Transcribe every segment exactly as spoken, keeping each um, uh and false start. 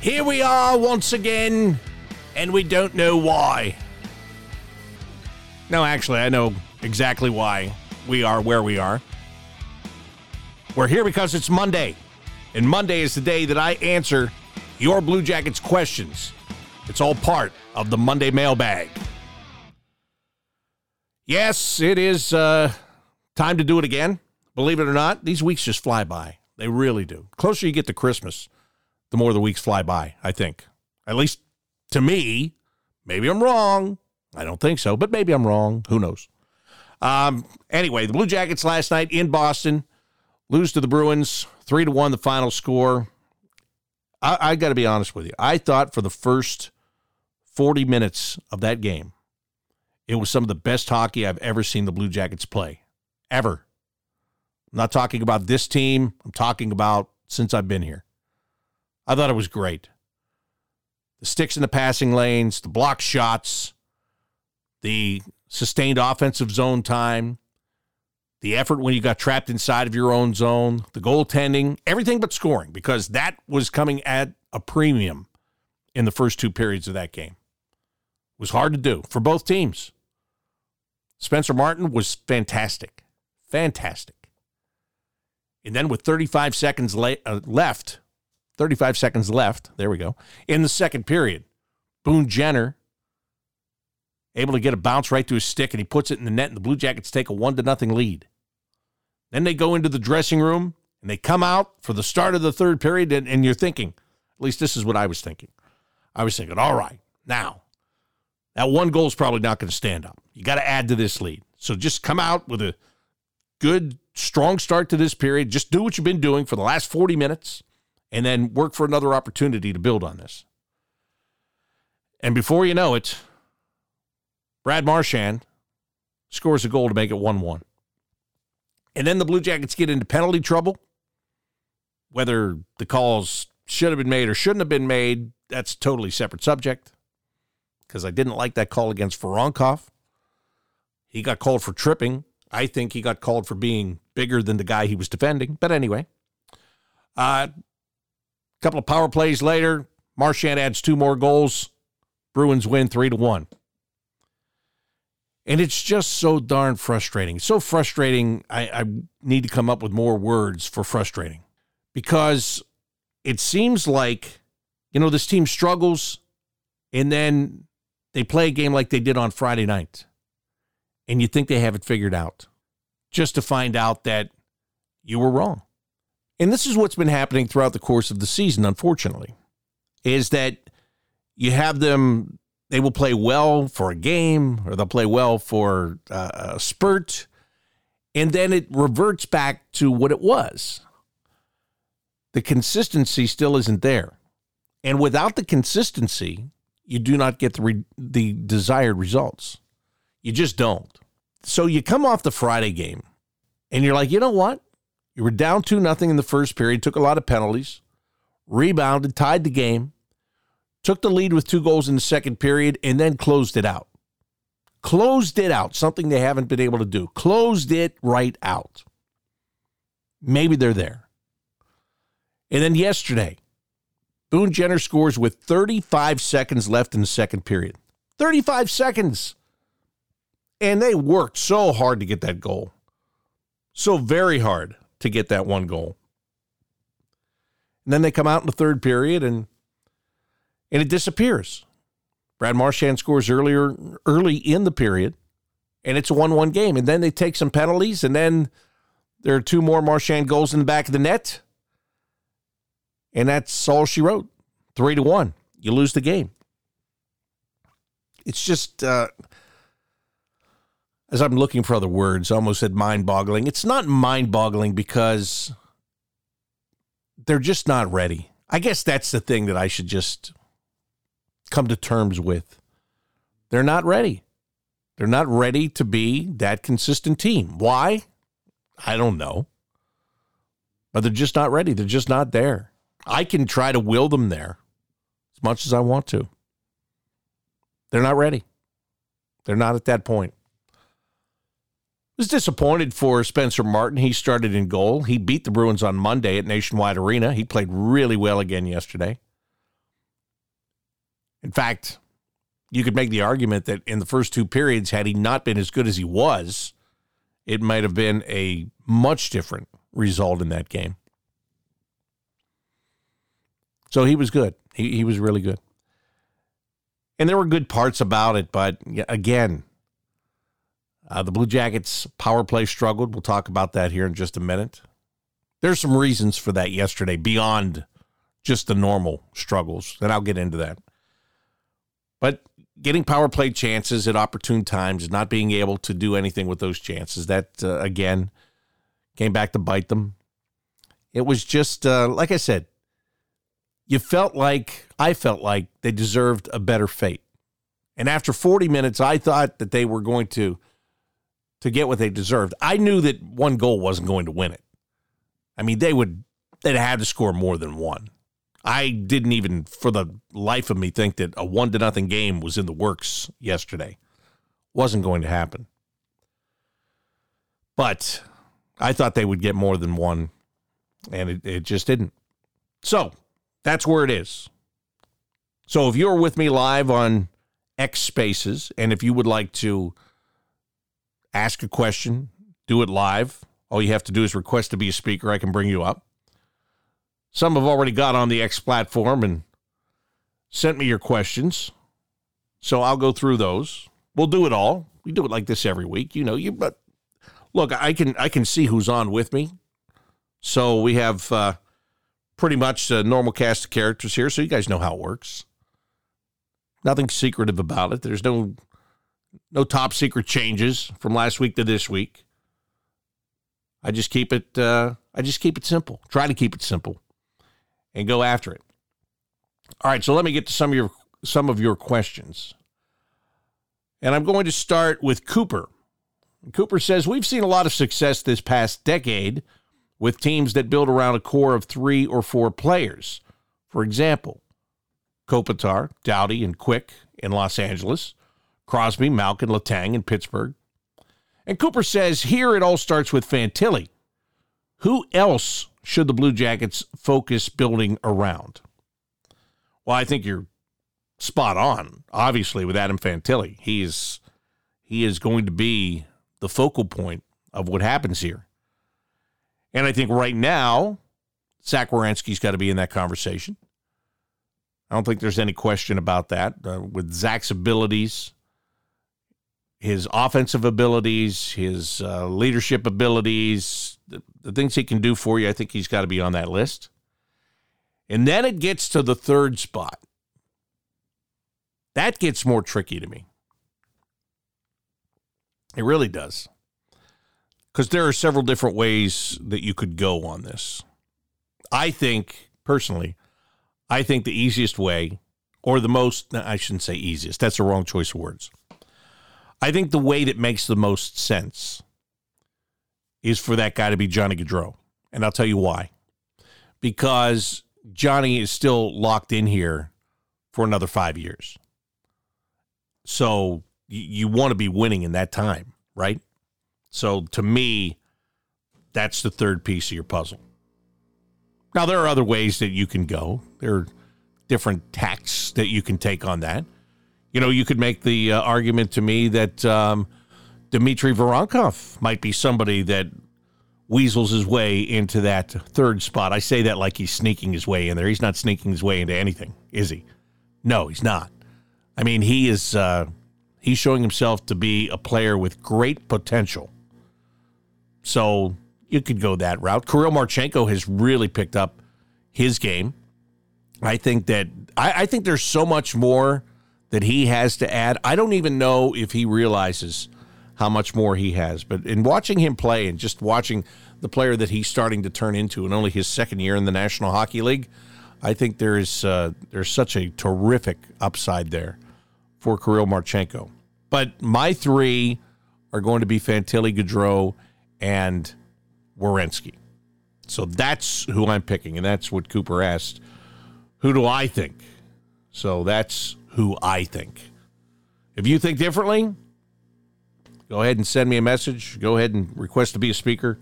Here we are once again, and we don't know why. No, actually, I know exactly why we are where we are. We're here because it's Monday, and Monday is the day that I answer your Blue Jackets questions. It's all part of the Monday mailbag. Yes, it is uh, time to do it again. Believe it or not, these weeks just fly by. They really do. The closer you get to Christmas, the more the weeks fly by, I think. At least to me. Maybe I'm wrong. I don't think so, but maybe I'm wrong. Who knows? Um, anyway, the Blue Jackets last night in Boston lose to the Bruins, three to one the final score. I, I got to be honest with you. I thought for the first forty minutes of that game, it was some of the best hockey I've ever seen the Blue Jackets play, ever. I'm not talking about this team. I'm talking about since I've been here. I thought it was great. The sticks in the passing lanes, the block shots, the sustained offensive zone time, the effort when you got trapped inside of your own zone, the goaltending, everything but scoring, because that was coming at a premium in the first two periods of that game. It was hard to do for both teams. Spencer Martin was fantastic, fantastic. And then with thirty-five seconds la- uh, left, thirty-five seconds left, there we go, in the second period, Boone Jenner able to get a bounce right to his stick, and he puts it in the net, and the Blue Jackets take a one to nothing lead. Then they go into the dressing room, and they come out for the start of the third period, and, and you're thinking, at least this is what I was thinking. I was thinking, all right, now, that one goal is probably not going to stand up. You got to add to this lead. So just come out with a good, strong start to this period. Just do what you've been doing for the last forty minutes, and then work for another opportunity to build on this. And before you know it, Brad Marchand scores a goal to make it one one. And then the Blue Jackets get into penalty trouble. Whether the calls should have been made or shouldn't have been made, that's a totally separate subject, because I didn't like that call against Voronkov. He got called for tripping. I think he got called for being bigger than the guy he was defending. But anyway, uh, couple of power plays later, Marchand adds two more goals. Bruins win three to one. And it's just so darn frustrating. It's so frustrating. I, I need to come up with more words for frustrating, because it seems like, you know, this team struggles, and then they play a game like they did on Friday night, and you think they have it figured out, just to find out that you were wrong. And this is what's been happening throughout the course of the season, unfortunately, is that you have them, they will play well for a game, or they'll play well for uh, a spurt, and then it reverts back to what it was. The consistency still isn't there. And without the consistency, you do not get the, re- the desired results. You just don't. So you come off the Friday game, and you're like, you know what? You were down two nothing in the first period, took a lot of penalties, rebounded, tied the game, took the lead with two goals in the second period, and then closed it out. Closed it out, something they haven't been able to do. Closed it right out. Maybe they're there. And then yesterday, Boone Jenner scores with thirty-five seconds left in the second period. thirty-five seconds! And they worked so hard to get that goal. So very hard to get that one goal. And then they come out in the third period, and and it disappears. Brad Marchand scores earlier early in the period, and it's a one one game. And then they take some penalties, and then there are two more Marchand goals in the back of the net. And that's all she wrote. Three to one. You lose the game. It's just uh as I'm looking for other words, I almost said mind-boggling. It's not mind-boggling because they're just not ready. I guess that's the thing that I should just come to terms with. They're not ready. They're not ready to be that consistent team. Why? I don't know. But they're just not ready. They're just not there. I can try to will them there as much as I want to. They're not ready. They're not at that point. I was disappointed for Spencer Martin. He started in goal. He beat the Bruins on Monday at Nationwide Arena. He played really well again yesterday. In fact, you could make the argument that in the first two periods, had he not been as good as he was, it might have been a much different result in that game. So he was good. He he was really good. And there were good parts about it, but again, uh, the Blue Jackets' power play struggled. We'll talk about that here in just a minute. There's some reasons for that yesterday beyond just the normal struggles, and I'll get into that. But getting power play chances at opportune times, not being able to do anything with those chances, that, uh, again, came back to bite them. It was just, uh, like I said, you felt like, I felt like they deserved a better fate. And after forty minutes, I thought that they were going to, to get what they deserved. I knew that one goal wasn't going to win it. I mean, they would, they'd have to score more than one. I didn't even, for the life of me, think that a one to nothing game was in the works yesterday. Wasn't going to happen. But I thought they would get more than one, and it, it just didn't. So that's where it is. So if you're with me live on X Spaces, and if you would like to ask a question, do it live. All you have to do is request to be a speaker. I can bring you up. Some have already got on the X platform and sent me your questions. So I'll go through those. We'll do it all. We do it like this every week. You know, you but look, I can I can see who's on with me. So we have uh, pretty much a normal cast of characters here, so you guys know how it works. Nothing secretive about it. There's no no top secret changes from last week to this week. I just keep it uh, I just keep it simple. Try to keep it simple. And go after it. All right, so let me get to some of your some of your questions. And I'm going to start with Cooper. Cooper says, we've seen a lot of success this past decade with teams that build around a core of three or four players. For example, Kopitar, Doughty, and Quick in Los Angeles, Crosby, Malkin, Letang in Pittsburgh. And Cooper says, here it all starts with Fantilli. Who else should the Blue Jackets focus building around? Well, I think you're spot on, obviously, with Adam Fantilli. He is, he is going to be the focal point of what happens here. And I think right now, Zach Werenski's got to be in that conversation. I don't think there's any question about that. Uh, with Zach's abilities, his offensive abilities, his uh, leadership abilities, the, the things he can do for you, I think he's got to be on that list. And then it gets to the third spot. That gets more tricky to me. It really does. Because there are several different ways that you could go on this. I think, personally, I think the easiest way, or the most, I shouldn't say easiest, that's the wrong choice of words. I think the way that makes the most sense is for that guy to be Johnny Gaudreau. And I'll tell you why. Because Johnny is still locked in here for another five years. So you want to be winning in that time, right? So to me, that's the third piece of your puzzle. Now, there are other ways that you can go. There are different tacks that you can take on that. You know, you could make the uh, argument to me that um, Dmitry Voronkov might be somebody that weasels his way into that third spot. I say that like he's sneaking his way in there. He's not sneaking his way into anything, is he? No, he's not. I mean, he is uh, he's showing himself to be a player with great potential. So you could go that route. Kirill Marchenko has really picked up his game. I think that I, I think there's so much more that he has to add. I don't even know if he realizes how much more he has. But in watching him play and just watching the player that he's starting to turn into in only his second year in the National Hockey League, I think there is uh, there's such a terrific upside there for Kirill Marchenko. But my three are going to be Fantilli, Gaudreau, and Werenski. So that's who I'm picking, and that's what Cooper asked. Who do I think? So that's who I think. If you think differently, go ahead and send me a message. Go ahead and request to be a speaker,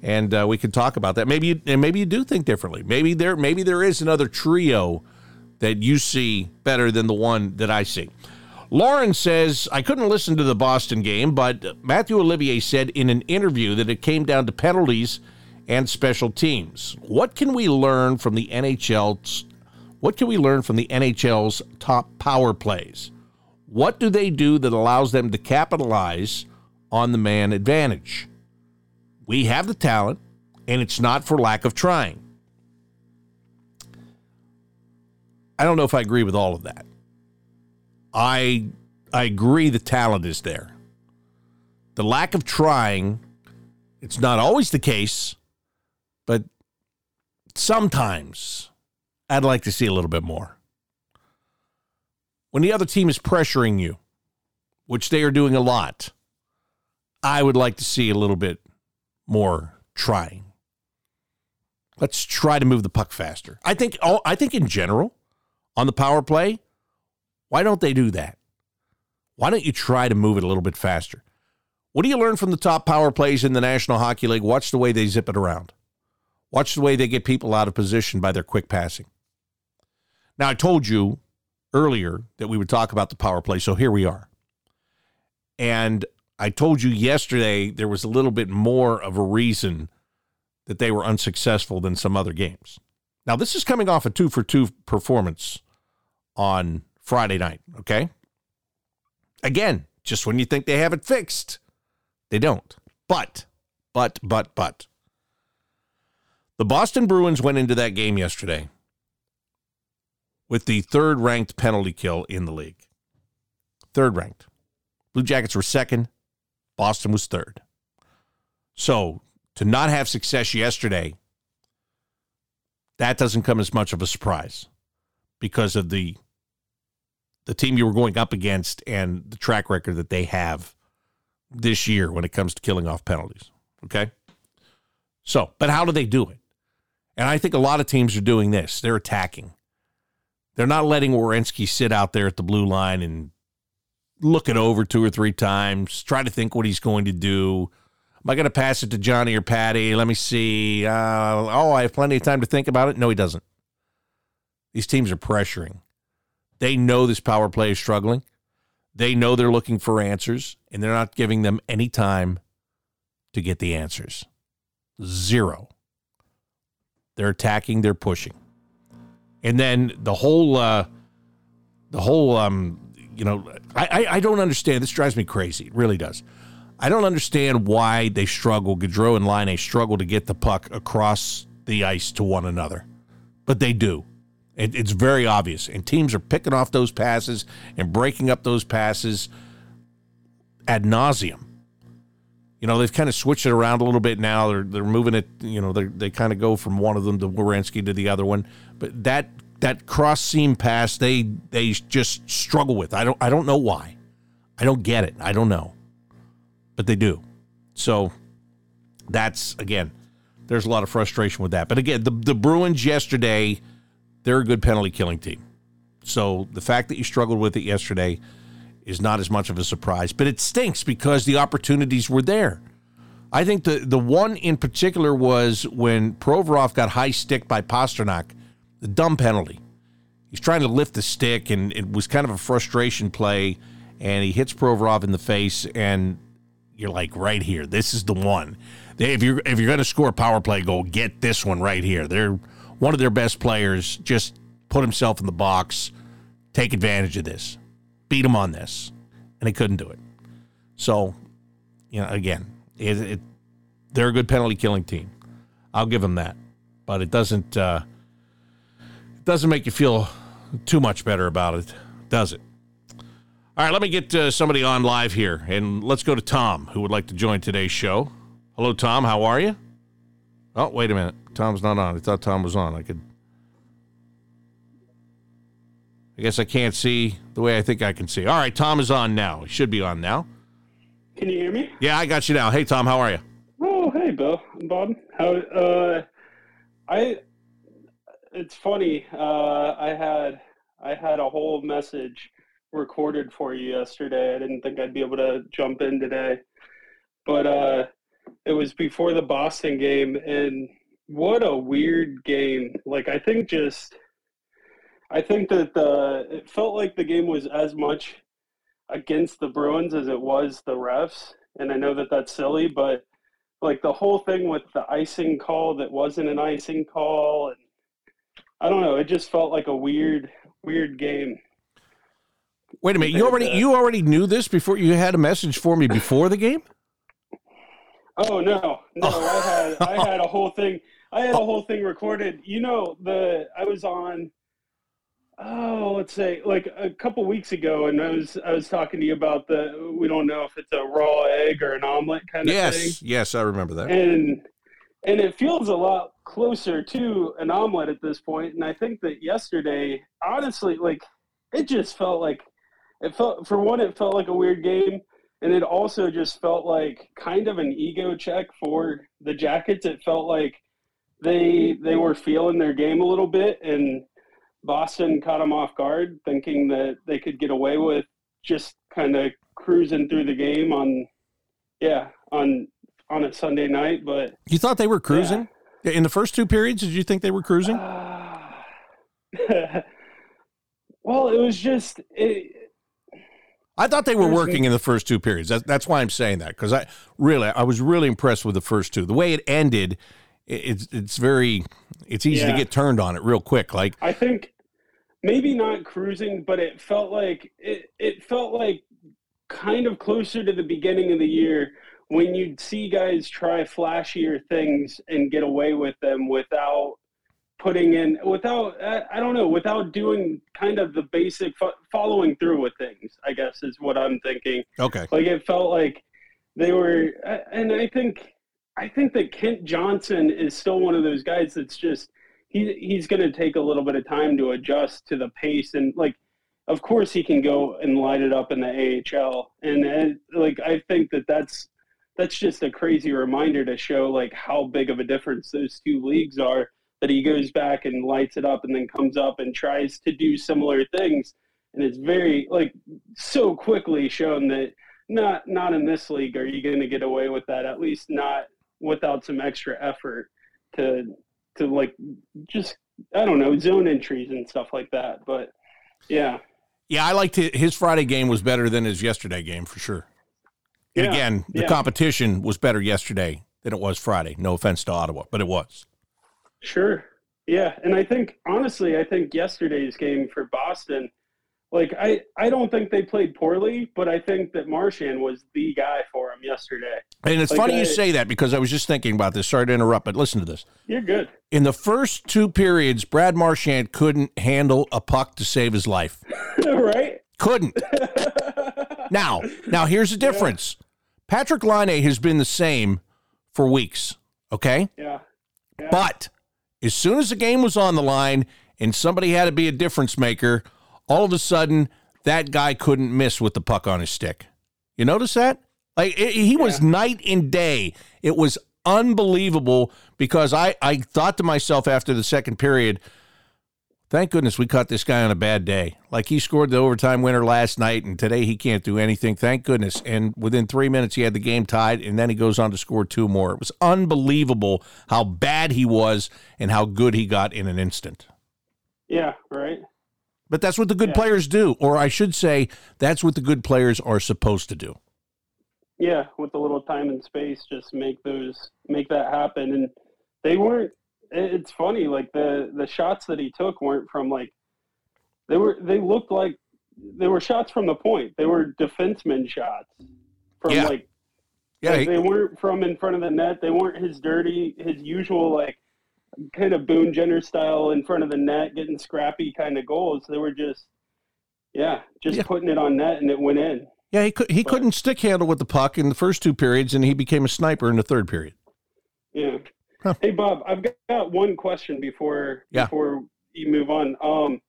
and uh, we can talk about that. Maybe you, and maybe you do think differently. Maybe there maybe there is another trio that you see better than the one that I see. Lauren says, I couldn't listen to the Boston game, but Mathieu Olivier said in an interview that it came down to penalties and special teams. What can we learn from the N H L's? What can we learn from the N H L's top power plays? What do they do that allows them to capitalize on the man advantage? We have the talent, and it's not for lack of trying. I don't know if I agree with all of that. I I agree the talent is there. The lack of trying, it's not always the case, but sometimes I'd like to see a little bit more. When the other team is pressuring you, which they are doing a lot, I would like to see a little bit more trying. Let's try to move the puck faster. I think all, I think in general, on the power play, why don't they do that? Why don't you try to move it a little bit faster? What do you learn from the top power plays in the National Hockey League? Watch the way they zip it around. Watch the way they get people out of position by their quick passing. Now, I told you earlier that we would talk about the power play, so here we are. And I told you yesterday there was a little bit more of a reason that they were unsuccessful than some other games. Now, this is coming off a two-for-two performance on Friday night, okay? Again, just when you think they have it fixed, they don't. But, but, but, but. The Boston Bruins went into that game yesterday with the third-ranked penalty kill in the league. Third-ranked. Blue Jackets were second. Boston was third. So, to not have success yesterday, that doesn't come as much of a surprise because of the the team you were going up against and the track record that they have this year when it comes to killing off penalties, okay? So, but how do they do it? And I think a lot of teams are doing this. They're attacking. They're not letting Werenski sit out there at the blue line and look it over two or three times, try to think what he's going to do. Am I going to pass it to Johnny or Patty? Let me see. Uh, oh, I have plenty of time to think about it. No, he doesn't. These teams are pressuring. They know this power play is struggling. They know they're looking for answers, and they're not giving them any time to get the answers. Zero. They're attacking. They're pushing. And then the whole, uh, the whole, um, you know, I, I, I don't understand. This drives me crazy. It really does. I don't understand why they struggle. Gaudreau and Laine struggle to get the puck across the ice to one another, but they do. It, it's very obvious, and teams are picking off those passes and breaking up those passes ad nauseum. You know, they've kind of switched it around a little bit now. They're they're moving it. You know, they they kind of go from one of them to Werenski to the other one. But that that cross seam pass, they they just struggle with. I don't I don't know why. I don't get it. I don't know, but they do. So that's again, there's a lot of frustration with that. But again, the the Bruins yesterday. They're a good penalty-killing team. So the fact that you struggled with it yesterday is not as much of a surprise. But it stinks because the opportunities were there. I think the, the one in particular was when Provorov got high-sticked by Pastrnak, the dumb penalty. He's trying to lift the stick, and it was kind of a frustration play, and he hits Provorov in the face, and you're like, right here, this is the one. If you're, if you're going to score a power play goal, get this one right here. They're... One of their best players just put himself in the box, take advantage of this, beat him on this, and he couldn't do it. So, you know, again, it, it, they're a good penalty-killing team. I'll give them that, but it doesn't uh, it doesn't make you feel too much better about it, does it? All right, let me get uh, somebody on live here, and let's go to Tom, who would like to join today's show. Hello, Tom. How are you? Oh, wait a minute. Tom's not on. I thought Tom was on. I could. I guess I can't see the way I think I can see. All right, Tom is on now. He should be on now. Can you hear me? Yeah, I got you now. Hey, Tom, how are you? Oh, hey, Bill and Bob. How? Uh, I. It's funny. Uh, I had I had a whole message recorded for you yesterday. I didn't think I'd be able to jump in today. But uh, it was before the Boston game, and what a weird game. Like, I think just – I think that the, it felt like the game was as much against the Bruins as it was the refs. And I know that that's silly, but, like, the whole thing with the icing call that wasn't an icing call, and I don't know. It just felt like a weird, weird game. Wait a minute. You already you already knew this before you had a message for me before the game? Oh no. No, I had I had a whole thing. I had a whole thing recorded. You know, the I was on oh, let's say like a couple weeks ago, and I was I was talking to you about the we don't know if it's a raw egg or an omelet kind of yes, thing. Yes, yes, I remember that. And and it feels a lot closer to an omelet at this point, and I think that yesterday, honestly, like it just felt like It felt, for one, it felt like a weird game, and it also just felt like kind of an ego check for the Jackets. It felt like they they were feeling their game a little bit, and Boston caught them off guard, thinking that they could get away with just kind of cruising through the game on, yeah, on on a Sunday night. But you thought they were cruising? Yeah. In the first two periods, did you think they were cruising? Uh, well, it was just it, – I thought they were working in the first two periods. That's, that's why I'm saying that, because I really, I was really impressed with the first two. The way it ended, it's it's very, it's easy yeah. to get turned on it real quick. Like I think maybe not cruising, but it felt like it, it felt like kind of closer to the beginning of the year when you'd see guys try flashier things and get away with them without putting in, without, I don't know, without doing kind of the basic fo- following through with things, I guess is what I'm thinking. Okay. Like it felt like they were, and I think, I think that Kent Johnson is still one of those guys that's just, he he's going to take a little bit of time to adjust to the pace. And like, of course he can go and light it up in the A H L. And, and like, I think that that's, that's just a crazy reminder to show like how big of a difference those two leagues are. That he goes back and lights it up and then comes up and tries to do similar things. And it's very, like, so quickly shown that not not in this league are you going to get away with that, at least not without some extra effort to, to like, just, I don't know, zone entries and stuff like that. But, yeah. Yeah, I liked it. His Friday game was better than his yesterday game for sure. And yeah, again, the yeah. competition was better yesterday than it was Friday. No offense to Ottawa, but it was. Sure. Yeah. And I think, honestly, I think yesterday's game for Boston, like, I, I don't think they played poorly, but I think that Marchand was the guy for him yesterday. And it's like, funny I, you say that because I was just thinking about this. Sorry to interrupt, but listen to this. You're good. In the first two periods, Brad Marchand couldn't handle a puck to save his life. Right? Couldn't. Now, now here's the difference. Yeah. Patrick Laine has been the same for weeks, okay? Yeah. yeah. But as soon as the game was on the line and somebody had to be a difference maker, all of a sudden that guy couldn't miss with the puck on his stick. You notice that? Like it, he was yeah. night and day. It was unbelievable because I, I thought to myself after the second period, thank goodness we caught this guy on a bad day. Like he scored the overtime winner last night and today he can't do anything. Thank goodness. And within three minutes he had the game tied and then he goes on to score two more. It was unbelievable how bad he was and how good he got in an instant. Yeah, right. But that's what the good yeah. players do. Or I should say that's what the good players are supposed to do. Yeah. With a little time and space, just make those, make that happen. And they weren't, it's funny, like the, the shots that he took weren't from like they were. They looked like they were shots from the point. They were defenseman shots from yeah. like yeah. Like they weren't from in front of the net. They weren't his dirty, his usual like kind of Boone Jenner style in front of the net, getting scrappy kind of goals. They were just yeah, just yeah. putting it on net and it went in. Yeah, he could, he but, couldn't stick handle with the puck in the first two periods, and he became a sniper in the third period. Yeah. Huh. Hey, Bob, I've got one question before yeah. before you move on. Um,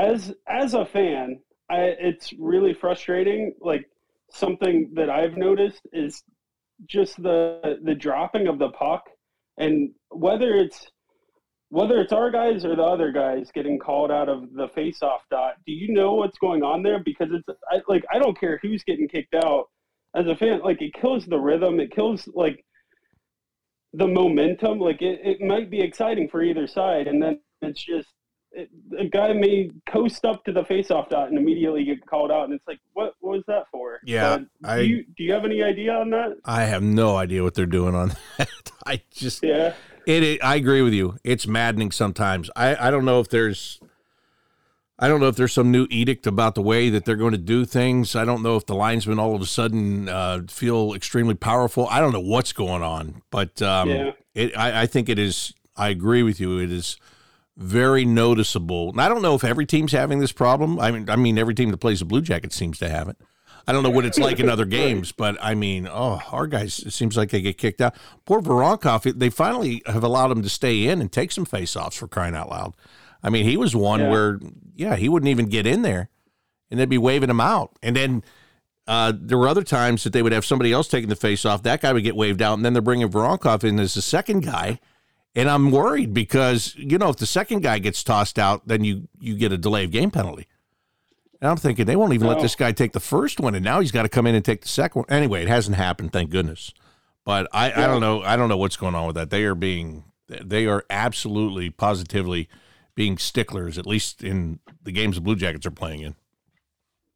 as as a fan, I, it's really frustrating. Like something that I've noticed is just the the dropping of the puck, and whether it's whether it's our guys or the other guys getting called out of the faceoff dot, do you know what's going on there? Because it's I, like, I don't care who's getting kicked out as a fan. Like, it kills the rhythm. It kills like the momentum. Like it, it might be exciting for either side. And then it's just, it, a guy may coast up to the faceoff dot and immediately get called out. And it's like, what, what was that for? Yeah. Uh, do, I, you, do you have any idea on that? I have no idea what they're doing on that. I just, yeah. It, it, I agree with you. It's maddening sometimes. I, I don't know if there's, I don't know if there's some new edict about the way that they're going to do things. I don't know if the linesmen all of a sudden uh, feel extremely powerful. I don't know what's going on, but um, yeah. it, I, I think it is. I agree with you. It is very noticeable, and I don't know if every team's having this problem. I mean, I mean, every team that plays the Blue Jackets seems to have it. I don't know what it's like in other games, but, I mean, oh, our guys, it seems like they get kicked out. Poor Voronkov, they finally have allowed him to stay in and take some faceoffs, for crying out loud. I mean, he was one yeah. where, yeah, he wouldn't even get in there, and they'd be waving him out. And then uh, there were other times that they would have somebody else taking the faceoff. That guy would get waved out, and then they're bringing Voronkov in as the second guy. And I'm worried because, you know, if the second guy gets tossed out, then you, you get a delay of game penalty. And I'm thinking they won't even no. let this guy take the first one, and now he's got to come in and take the second one. Anyway, it hasn't happened, thank goodness. But I, yeah. I don't know. I don't know what's going on with that. They are being, they are absolutely, positively being sticklers, at least in the games the Blue Jackets are playing in.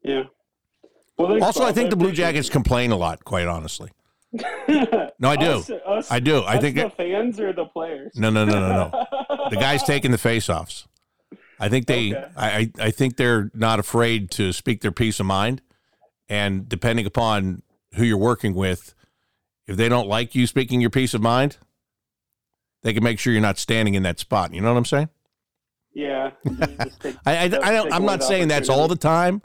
Yeah. Well, also, I think the Blue Jackets complain a lot, quite honestly. No, I do. Us, us, I do. I think the it, fans or the players. No, no, no, no, no. The guys taking the faceoffs. I think they, okay. I, I think they're not afraid to speak their peace of mind, and depending upon who you're working with, if they don't like you speaking your peace of mind, they can make sure you're not standing in that spot. You know what I'm saying? Yeah. Take, I, I, I don't. I'm not saying that's all the time,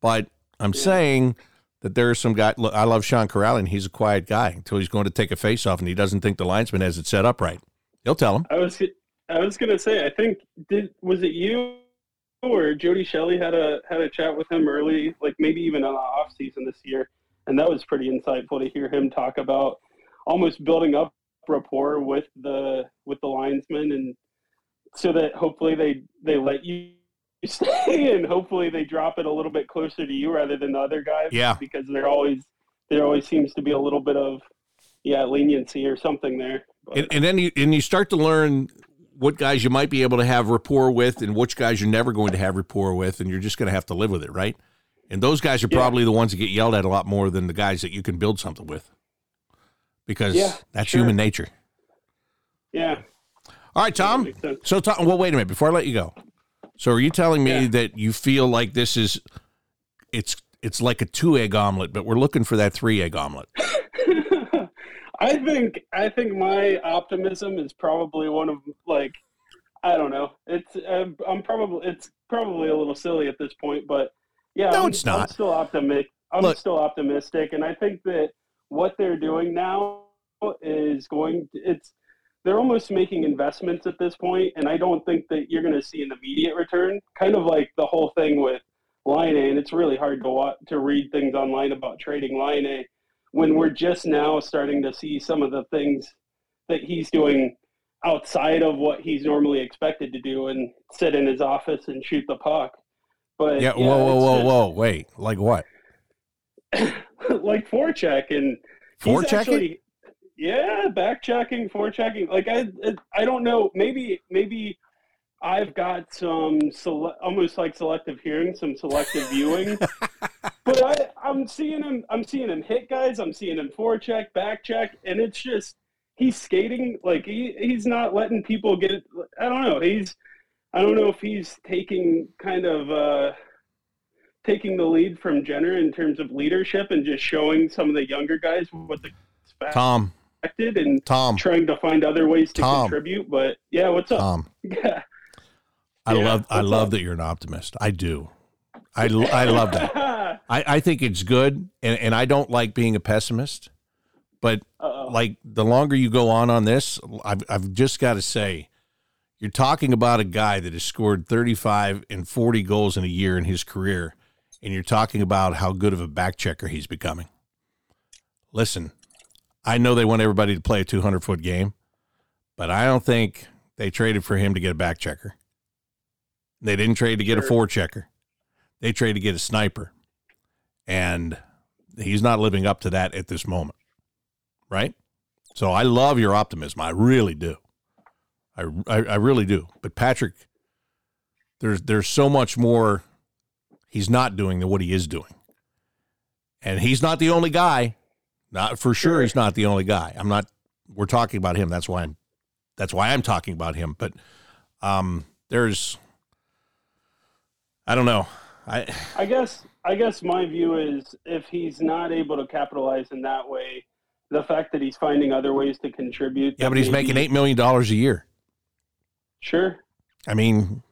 but I'm yeah. saying that there are some guys. Look, I love Sean Corral, and he's a quiet guy until he's going to take a face off, and he doesn't think the linesman has it set up right. He'll tell him. I was. I was gonna say, I think did was it you or Jody Shelley had a had a chat with him early, like maybe even on the off season this year, and that was pretty insightful to hear him talk about almost building up rapport with the with the linesmen, and so that hopefully they they let you stay, and hopefully they drop it a little bit closer to you rather than the other guys, yeah, because there always there always seems to be a little bit of yeah leniency or something there, and, and then you and you start to learn what guys you might be able to have rapport with and which guys you're never going to have rapport with, and you're just going to have to live with it, right? And those guys are yeah. probably the ones that get yelled at a lot more than the guys that you can build something with, because yeah, that's sure. human nature. Yeah. All right, Tom. So, Tom, well, wait a minute. Before I let you go, so are you telling me yeah. that you feel like this is it's it's like a two-egg omelet, but we're looking for that three-egg omelet? I think I think my optimism is probably one of like I don't know. It's I'm, I'm probably it's probably a little silly at this point, but yeah, no, I'm, it's not. I'm still optimistic. I'm Look. still optimistic, and I think that what they're doing now is going. It's they're almost making investments at this point, and I don't think that you're going to see an immediate return. Kind of like the whole thing with Laine, and it's really hard to watch, to read things online about trading Laine, when we're just now starting to see some of the things that he's doing outside of what he's normally expected to do and sit in his office and shoot the puck. But yeah, yeah whoa, whoa, whoa, just, whoa, wait, like what? Like forecheck and forechecking? Yeah, backchecking, forechecking. Like I, I don't know. Maybe, maybe I've got some sele- almost like selective hearing, some selective viewing. But I, I'm seeing him. I'm seeing him hit guys. I'm seeing him forecheck, backcheck, and it's just he's skating like he, he's not letting people get it. I don't know. He's I don't know if he's taking kind of uh, taking the lead from Jenner in terms of leadership and just showing some of the younger guys what they expected. Tom. And Tom. Trying to find other ways to Tom. contribute. But yeah, what's up? Tom. Yeah. I yeah, love. I love up? that you're an optimist. I do. I, I love that. I, I think it's good, and, and I don't like being a pessimist, but Uh-oh. like the longer you go on on this, I've, I've just got to say, you're talking about a guy that has scored thirty-five and forty goals in a year in his career, and you're talking about how good of a back checker he's becoming. Listen, I know they want everybody to play a two hundred foot game, but I don't think They traded for him to get a back checker. They didn't trade to get sure. a four checker. They traded to get a sniper. And he's not living up to that at this moment. Right? So I love your optimism. I really do. I, I, I really do. But Patrick, there's, there's so much more he's not doing than what he is doing. And he's not the only guy. Not for sure. He's not the only guy. I'm not, we're talking about him. That's why I'm, that's why I'm talking about him. But um, there's, I don't know. I, I guess, I guess my view is if he's not able to capitalize in that way, the fact that he's finding other ways to contribute. Yeah, but he's maybe, making eight million dollars a year. Sure. I mean,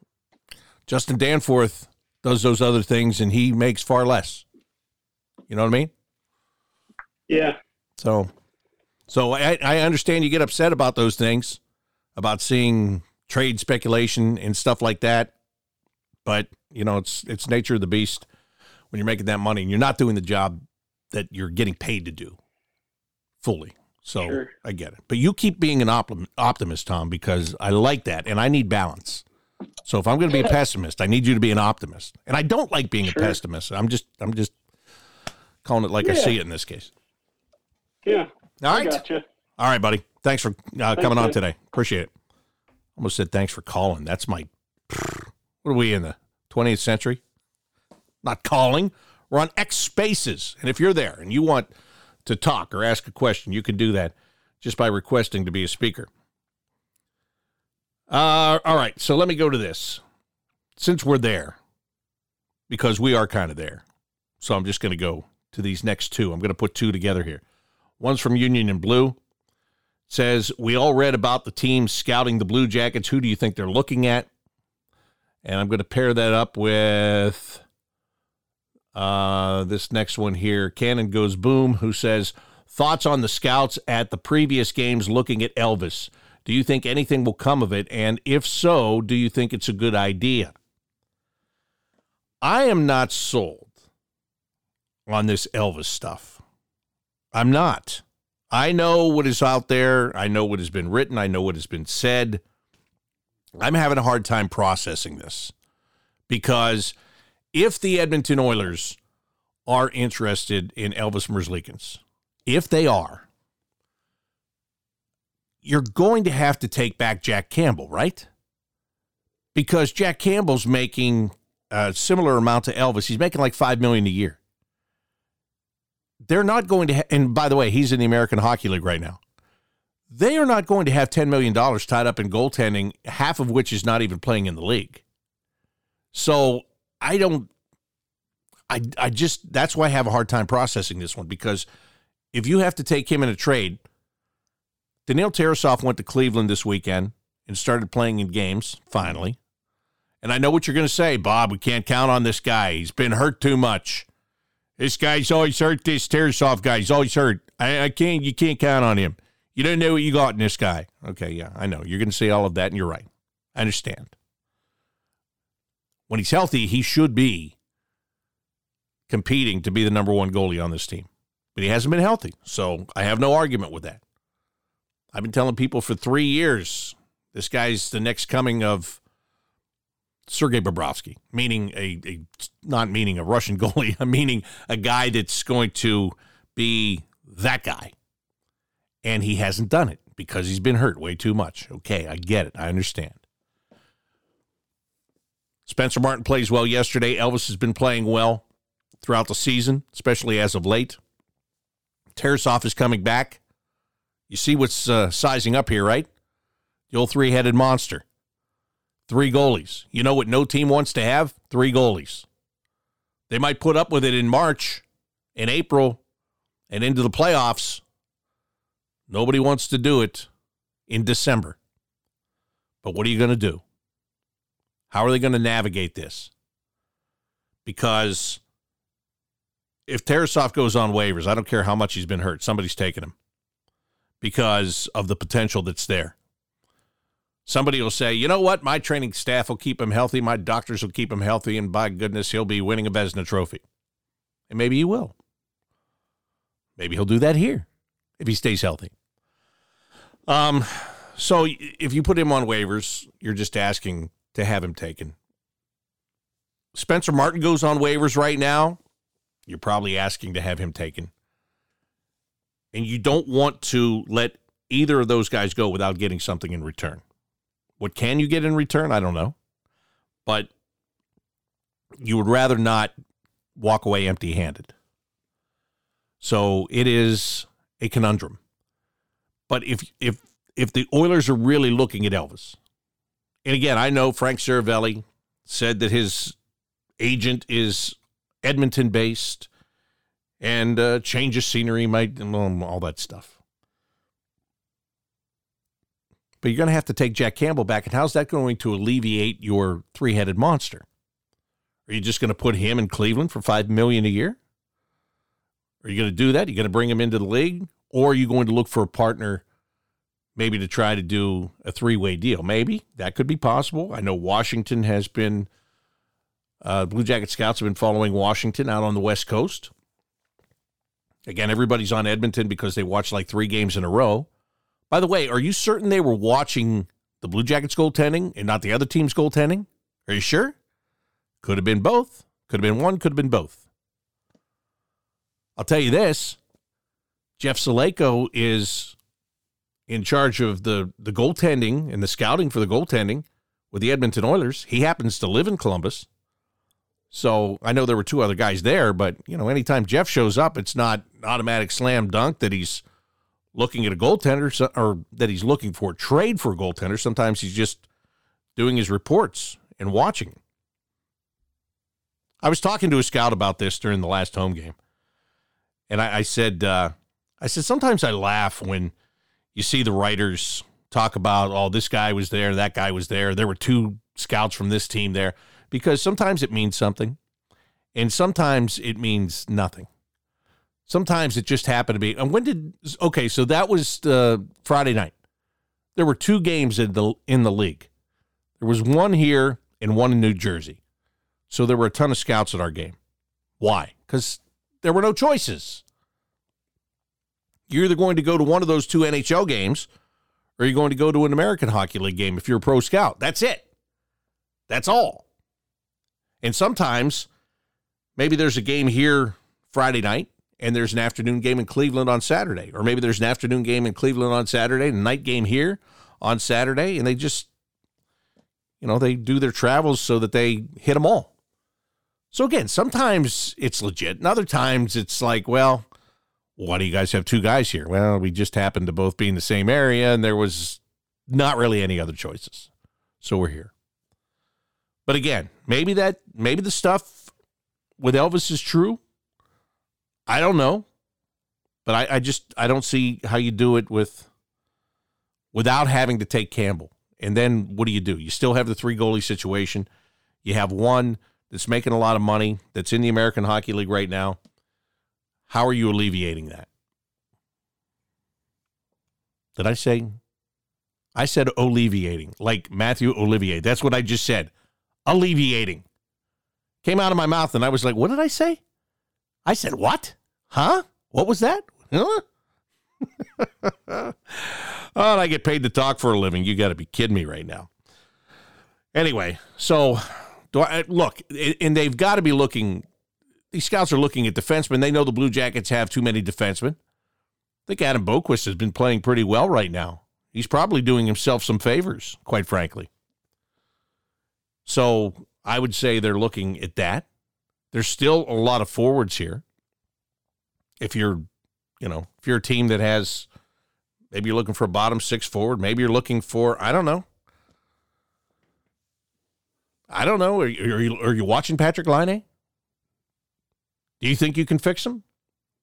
Justin Danforth does those other things and he makes far less. You know what I mean? Yeah. So, so I, I understand you get upset about those things, about seeing trade speculation and stuff like that. But you know, it's, it's nature of the beast when you're making that money and you're not doing the job that you're getting paid to do fully. So sure. I get it, but you keep being an op- optimist, Tom, because I like that and I need balance. So if I'm going to be a pessimist, I need you to be an optimist. And I don't like being sure. a pessimist. I'm just, I'm just calling it like yeah. I see it in this case. Yeah. All right. Gotcha. All right, buddy. Thanks for uh, thanks, coming man. on today. Appreciate it. Almost said thanks for calling. That's my, what are we in the twentieth century? Not calling. We're on X Spaces. And if you're there and you want to talk or ask a question, you can do that just by requesting to be a speaker. Uh, all right. So let me go to this. Since we're there, because we are kind of there. So I'm just going to go to these next two. I'm going to put two together here. One's from Union and Blue. Says, we all read about the team scouting the Blue Jackets. Who do you think they're looking at? And I'm going to pair that up with uh, this next one here. Cannon Goes Boom, who says, thoughts on the scouts at the previous games looking at Elvis. Do you think anything will come of it? And if so, do you think it's a good idea? I am not sold on this Elvis stuff. I'm not. I know what is out there. I know what has been written. I know what has been said. I'm having a hard time processing this because if the Edmonton Oilers are interested in Elvis Merzlikens, if they are, you're going to have to take back Jack Campbell, right? Because Jack Campbell's making a similar amount to Elvis. He's making like five million dollars a year. They're not going to, ha- and by the way, he's in the American Hockey League right now. They are not going to have ten million dollars tied up in goaltending, half of which is not even playing in the league. So I don't, I, I just, that's why I have a hard time processing this one, because if you have to take him in a trade, Daniil Tarasov went to Cleveland this weekend and started playing in games, finally. And I know what you're going to say, Bob, we can't count on this guy. He's been hurt too much. This guy's always hurt. This Tarasov guy's always hurt. I, I can't, you can't count on him. You don't know what you got in this guy. Okay, yeah, I know. You're going to say all of that, and you're right. I understand. When he's healthy, he should be competing to be the number one goalie on this team. But he hasn't been healthy, so I have no argument with that. I've been telling people for three years, this guy's the next coming of Sergei Bobrovsky, meaning a, a, not meaning a Russian goalie, I'm meaning a guy that's going to be that guy. And he hasn't done it because he's been hurt way too much. Okay, I get it. I understand. Spencer Martin plays well yesterday. Elvis has been playing well throughout the season, especially as of late. Tarasov is coming back. You see what's uh, sizing up here, right? The old three-headed monster. Three goalies. You know what no team wants to have? Three goalies. They might put up with it in March, in April, and into the playoffs. Nobody wants to do it in December. But what are you going to do? How are they going to navigate this? Because if Tarasov goes on waivers, I don't care how much he's been hurt, somebody's taking him because of the potential that's there. Somebody will say, you know what? My training staff will keep him healthy. My doctors will keep him healthy. And by goodness, he'll be winning a Vezina trophy. And maybe he will. Maybe he'll do that here if he stays healthy. Um, So if you put him on waivers, you're just asking to have him taken. Spencer Martin goes on waivers right now, you're probably asking to have him taken. And you don't want to let either of those guys go without getting something in return. What can you get in return? I don't know. But you would rather not walk away empty-handed. So it is a conundrum. But if if if the Oilers are really looking at Elvis, and again, I know Frank Cervelli said that his agent is Edmonton-based and uh, change of scenery might, and all that stuff. But you're going to have to take Jack Campbell back, and how's that going to alleviate your three-headed monster? Are you just going to put him in Cleveland for five million dollars a year? Are you going to do that? Are you going to bring him into the league? Or are you going to look for a partner maybe to try to do a three-way deal? Maybe. That could be possible. I know Washington has been, uh, Blue Jacket scouts have been following Washington out on the West Coast. Again, everybody's on Edmonton because they watched like three games in a row. By the way, are you certain they were watching the Blue Jackets goaltending and not the other team's goaltending? Are you sure? Could have been both. Could have been one. Could have been both. I'll tell you this. Jeff Selejko is in charge of the, the goaltending and the scouting for the goaltending with the Edmonton Oilers. He happens to live in Columbus. So I know there were two other guys there, but, you know, anytime Jeff shows up, it's not automatic slam dunk that he's looking at a goaltender or that he's looking for a trade for a goaltender. Sometimes he's just doing his reports and watching. I was talking to a scout about this during the last home game. And I, I said, uh, I said, sometimes I laugh when you see the writers talk about, oh, this guy was there, that guy was there. There were two scouts from this team there. Because sometimes it means something, and sometimes it means nothing. Sometimes it just happened to be. And when did, okay, so that was uh, Friday night. There were two games in the in the league. There was one here and one in New Jersey. So there were a ton of scouts at our game. Why? Because there were no choices. You're either going to go to one of those two N H L games, or you're going to go to an American Hockey League game if you're a pro scout. That's it. That's all. And sometimes maybe there's a game here Friday night and there's an afternoon game in Cleveland on Saturday. Or maybe there's an afternoon game in Cleveland on Saturday and a night game here on Saturday. And they just, you know, they do their travels so that they hit them all. So, again, sometimes it's legit. And other times it's like, well, why do you guys have two guys here? Well, we just happened to both be in the same area and there was not really any other choices. So we're here. But again, maybe that maybe the stuff with Elvis is true. I don't know. But I, I just I don't see how you do it with without having to take Campbell. And then what do you do? You still have the three goalie situation. You have one that's making a lot of money that's in the American Hockey League right now. How are you alleviating that? Did I say? I said alleviating, like Mathieu Olivier. That's what I just said. Alleviating came out of my mouth, and I was like, what did I say? I said, what? Huh? What was that? Huh? Oh, and I get paid to talk for a living. You got to be kidding me right now. Anyway, so do I look, and they've got to be looking. These scouts are looking at defensemen. They know the Blue Jackets have too many defensemen. I think Adam Boquist has been playing pretty well right now. He's probably doing himself some favors, quite frankly. So I would say they're looking at that. There's still a lot of forwards here. If you're, you know, if you're a team that has, maybe you're looking for a bottom six forward, maybe you're looking for, I don't know. I don't know. Are, are, you, are you watching Patrick Laine? Do you think you can fix him?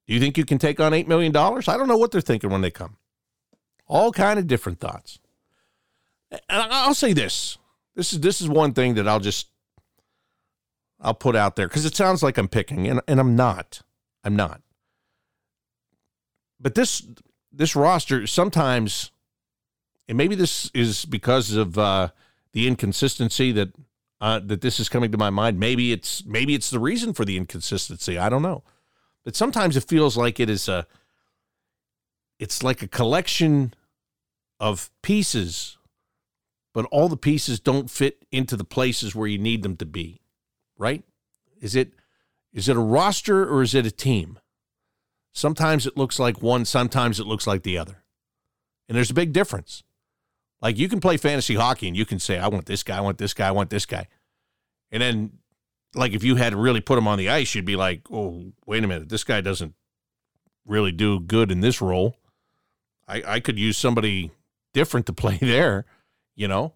Do you think you can take on eight million dollars? I don't know what they're thinking when they come. All kind of different thoughts. And I'll say this. This is this is one thing that I'll just, I'll put out there because it sounds like I'm picking, and, and I'm not. I'm not. But this this roster sometimes, and maybe this is because of uh, the inconsistency that uh, that this is coming to my mind. Maybe it's maybe it's the reason for the inconsistency. I don't know. But sometimes it feels like it is a, it's like a collection of pieces, but all the pieces don't fit into the places where you need them to be, right? Is it is it a roster or is it a team? Sometimes it looks like one, sometimes it looks like the other. And there's a big difference. Like, you can play fantasy hockey and you can say, I want this guy, I want this guy, I want this guy. And then, like, if you had to really put him on the ice, you'd be like, oh, wait a minute, this guy doesn't really do good in this role. I, I could use somebody different to play there, you know?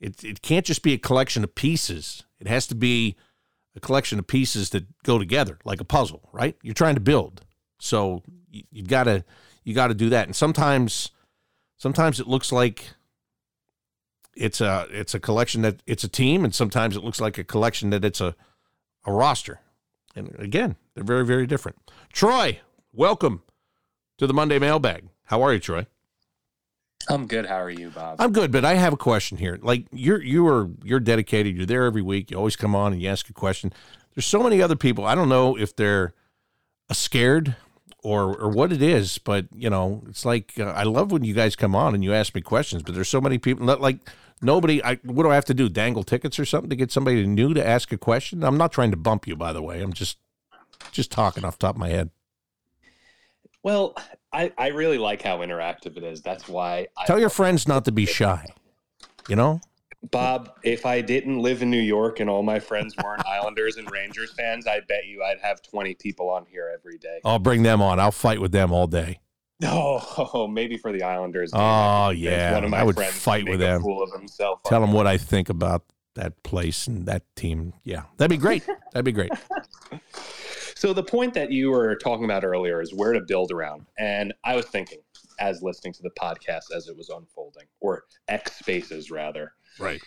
It, it can't just be a collection of pieces. It has to be a collection of pieces that go together, like a puzzle, right? You're trying to build. So you, you gotta you gotta do that. And sometimes sometimes it looks like It's a it's a collection that it's a team, and sometimes it looks like a collection that it's a, a roster. And again, they're very, very different. Troy, welcome to the Monday Mailbag. How are you, Troy? I'm good. How are you, Bob? I'm good, but I have a question here. Like, you're you are you're dedicated. You're there every week. You always come on and you ask a question. There's so many other people. I don't know if they're scared or or what it is, but, you know, it's like, uh, I love when you guys come on and you ask me questions, but there's so many people, like, nobody, I, what do I have to do, dangle tickets or something to get somebody new to ask a question? I'm not trying to bump you, by the way. I'm just just talking off the top of my head. Well, I, I really like how interactive it is. That's why. I Tell your friends not to be shy, you know? Bob, if I didn't live in New York and all my friends weren't Islanders and Rangers fans, I bet you I'd have twenty people on here every day. I'll bring them on. I'll fight with them all day. Oh, maybe for the Islanders. Game. Oh, yeah. One of my I would friends fight with them. Fool of himself Tell them what I think about that place and that team. Yeah, that'd be great. That'd be great. So the point that you were talking about earlier is where to build around. And I was thinking, as listening to the podcast as it was unfolding, or X Spaces, rather. Right.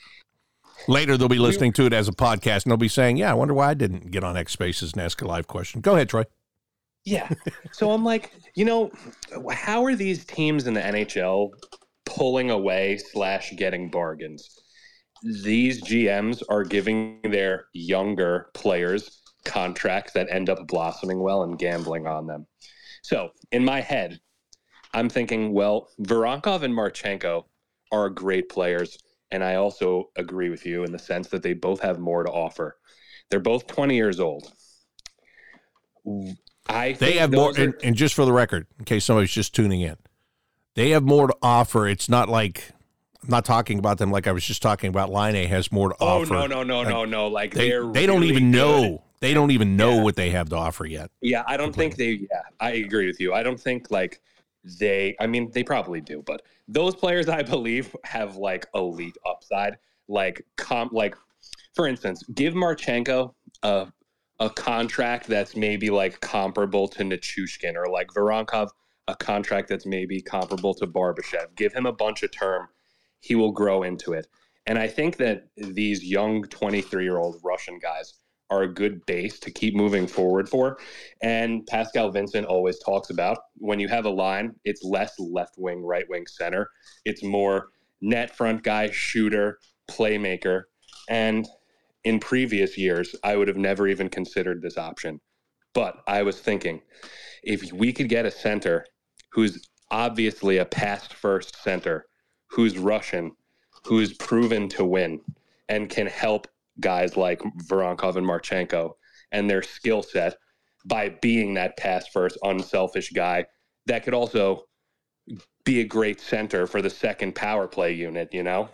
Later, they'll be listening to it as a podcast, and they'll be saying, yeah, I wonder why I didn't get on X Spaces and ask a live question. Go ahead, Troy. Yeah. So I'm like, you know, how are these teams in the N H L pulling away slash getting bargains? These G Ms are giving their younger players contracts that end up blossoming well and gambling on them. So in my head, I'm thinking, well, Voronkov and Marchenko are great players. And I also agree with you in the sense that they both have more to offer. They're both twenty years old. I they have more, are... and, and just for the record, in case somebody's just tuning in, they have more to offer. It's not like, I'm not talking about them like I was just talking about Laine has more to oh, offer. Oh, no, no, no, like, no, no. Like They, they're they really don't even good. know. They don't even know yeah. what they have to offer yet. Yeah, I don't completely. think they, yeah, I agree with you. I don't think like, They, I mean, they probably do, but those players, I believe, have like elite upside. Like, comp, like for instance, give Marchenko a a contract that's maybe like comparable to Nichushkin, or like Voronkov a contract that's maybe comparable to Barbashev. Give him a bunch of term, he will grow into it. And I think that these young twenty-three-year-old Russian guys are a good base to keep moving forward for. And Pascal Vincent always talks about when you have a line, it's less left wing, right wing, center. It's more net front guy, shooter, playmaker. And in previous years, I would have never even considered this option. But I was thinking, if we could get a center who's obviously a past first center, who's Russian, who's proven to win, and can help guys like Voronkov and Marchenko and their skill set by being that pass-first, unselfish guy that could also be a great center for the second power play unit, you know?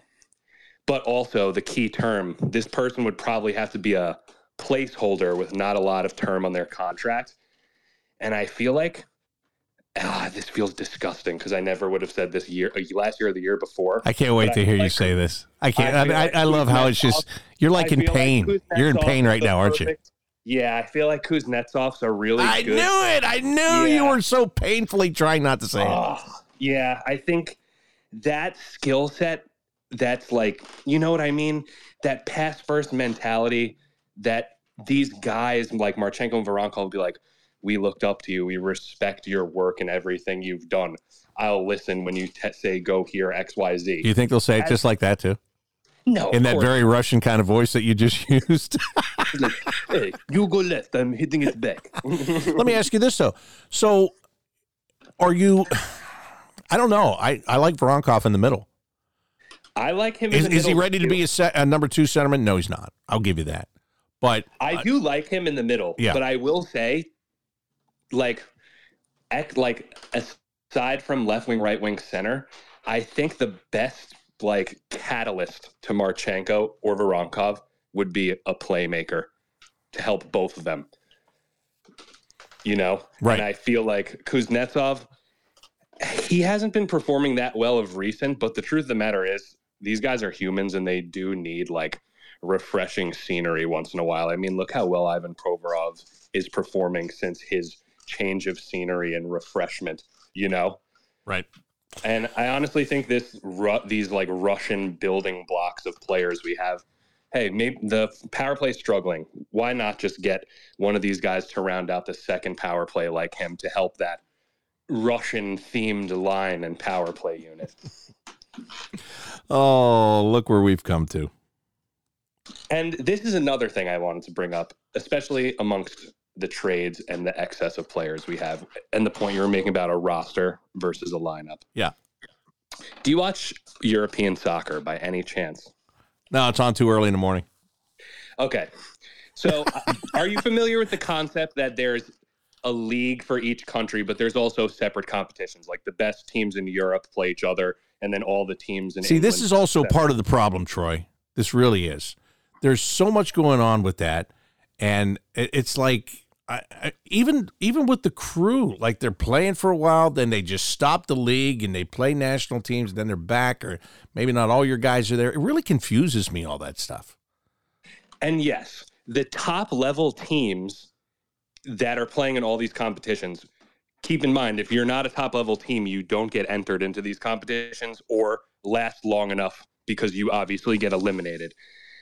But also the key term, this person would probably have to be a placeholder with not a lot of term on their contract. And I feel like, ah, this feels disgusting because I never would have said this year, last year or the year before. I can't wait to I hear like, you say this. I can't. I, I, like I, I love how it's just, you're like I in pain. Like you're in pain right now, perfect, aren't you? Yeah, I feel like Kuznetsov's a really I good. I knew it. I knew yeah. you were so painfully trying not to say oh, it. Yeah, I think that skill set, that's like, you know what I mean? That pass first mentality that these guys like Marchenko and Voronkov will be like, we looked up to you. We respect your work and everything you've done. I'll listen when you te- say go here, X, Y, Z. Do you think they'll say That's, it just like that, too? No. In that course. Very Russian kind of voice that you just used? Like, hey, you go left. I'm hitting it back. Let me ask you this, though. So are you I don't know. I, I like Voronkov in the middle. I like him. Is, in the is middle he ready too. to be a, set, a number two centerman? No, he's not. I'll give you that. But I uh, do like him in the middle. Yeah. But I will say, like, act like aside from left wing, right wing, center, I think the best like catalyst to Marchenko or Voronkov would be a playmaker to help both of them. You know, right? And I feel like Kuznetsov, he hasn't been performing that well of recent, but the truth of the matter is these guys are humans and they do need like refreshing scenery once in a while. I mean, look how well Ivan Provorov is performing since his change of scenery and refreshment, you know? Right. And I honestly think this ru- these like Russian building blocks of players we have, hey, maybe the power play struggling. Why not just get one of these guys to round out the second power play like him to help that Russian-themed line and power play unit? Oh, look where we've come to. And this is another thing I wanted to bring up, especially amongst the trades and the excess of players we have, and the point you were making about a roster versus a lineup. Yeah. Do you watch European soccer by any chance? No, it's on too early in the morning. Okay. So are you familiar with the concept that there's a league for each country, but there's also separate competitions, like the best teams in Europe play each other, and then all the teams in See, England this is also separate. Part of the problem, Troy. This really is. There's so much going on with that, and it's like I, I, even even with the crew, like they're playing for a while, then they just stop the league and they play national teams, and then they're back, or maybe not all your guys are there. It really confuses me, all that stuff. And yes, the top-level teams that are playing in all these competitions, keep in mind, if you're not a top-level team, you don't get entered into these competitions or last long enough because you obviously get eliminated.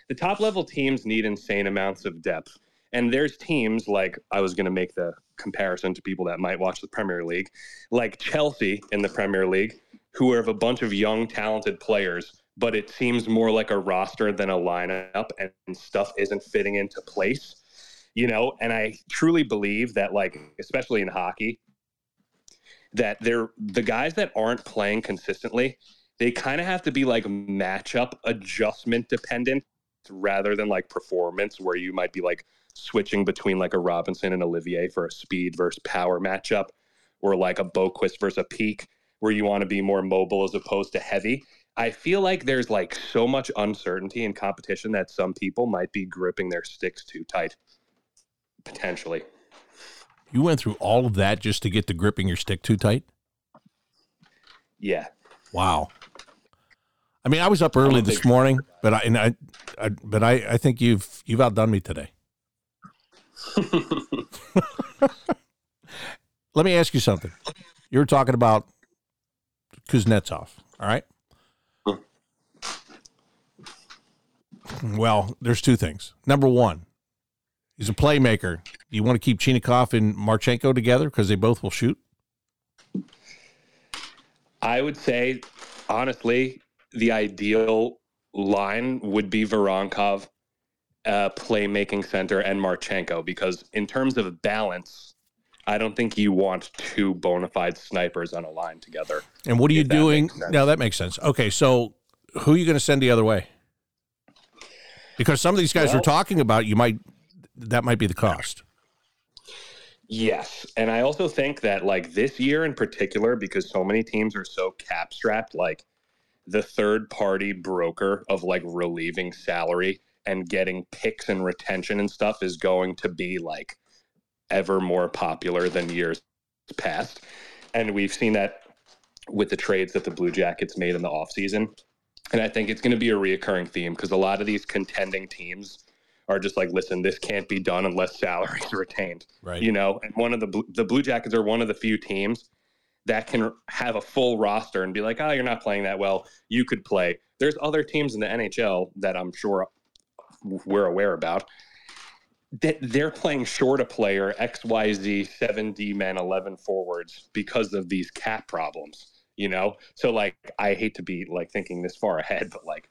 The top-level teams need insane amounts of depth. And there's teams like, I was going to make the comparison to people that might watch the Premier League, like Chelsea in the Premier League, who have a bunch of young, talented players, but it seems more like a roster than a lineup, and stuff isn't fitting into place, you know? And I truly believe that, like, especially in hockey, that they're, the guys that aren't playing consistently, they kind of have to be, like, matchup adjustment dependent, rather than like performance, where you might be like switching between like a Robinson and Olivier for a speed versus power matchup, or like a Boquist versus a Peak, where you want to be more mobile as opposed to heavy. I feel like there's like so much uncertainty in competition that some people might be gripping their sticks too tight, potentially. You went through all of that just to get to gripping your stick too tight? Yeah. Wow. I mean, I was up early this morning, but I, and I, I but I, I think you've you've outdone me today. Let me ask you something. You were talking about Kuznetsov, all right? Well, there's two things. Number one, he's a playmaker. You want to keep Chinikov and Marchenko together because they both will shoot? I would say, honestly, the ideal line would be Voronkov, uh, playmaking center, and Marchenko, because in terms of balance, I don't think you want two bona fide snipers on a line together. And what are you doing? No, that makes sense. Okay, so who are you going to send the other way? Because some of these guys well, we're talking about, you might that might be the cost. Yes, and I also think that like this year in particular, because so many teams are so cap-strapped, like the third-party broker of, like, relieving salary and getting picks and retention and stuff is going to be, like, ever more popular than years past. And we've seen that with the trades that the Blue Jackets made in the offseason. And I think it's going to be a reoccurring theme, because a lot of these contending teams are just like, listen, this can't be done unless salary is retained. Right. You know, and one of the, the Blue Jackets are one of the few teams that can have a full roster and be like, oh, you're not playing that well. You could play. There's other teams in the N H L that I'm sure we're aware about that they're playing short a player, X Y Z, seven D men, eleven forwards because of these cap problems, you know? So, like, I hate to be, like, thinking this far ahead, but, like,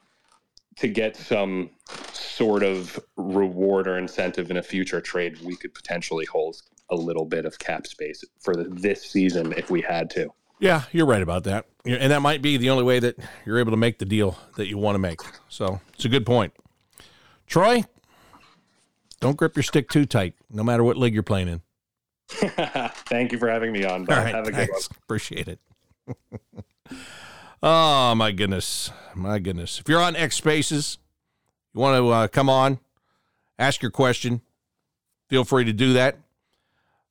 to get some sort of reward or incentive in a future trade, we could potentially hold a little bit of cap space for the, this season if we had to. Yeah, you're right about that. And that might be the only way that you're able to make the deal that you want to make. So it's a good point. Troy, don't grip your stick too tight, no matter what league you're playing in. Thank you for having me on, Bob. All right, have a good thanks. one. Appreciate it. Oh, my goodness. My goodness. If you're on X Spaces, you want to uh, come on, ask your question, feel free to do that.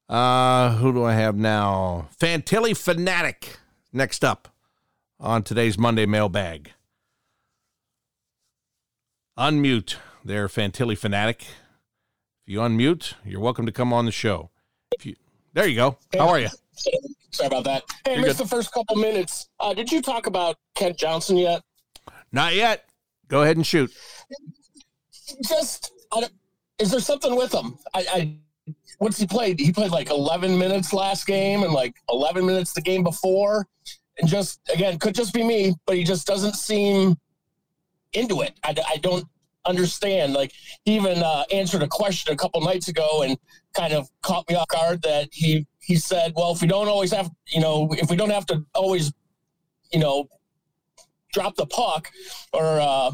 Uh, who do I have now? Fantilli Fanatic next up on today's Monday Mailbag. Unmute there, Fantilli Fanatic. If you unmute, you're welcome to come on the show. If you, there you go. How are you? Sorry about that. Hey, I missed the first couple minutes. Uh, did you talk about Kent Johnson yet? Not yet. Go ahead and shoot. Just, uh, is there something with him? I, I What's he played? He played like eleven minutes last game and like eleven minutes the game before. And just, again, could just be me, but he just doesn't seem into it. I, I don't understand. Like, he even uh, answered a question a couple nights ago and kind of caught me off guard that he, he said, well, if we don't always have, you know, if we don't have to always, you know, drop the puck or, uh,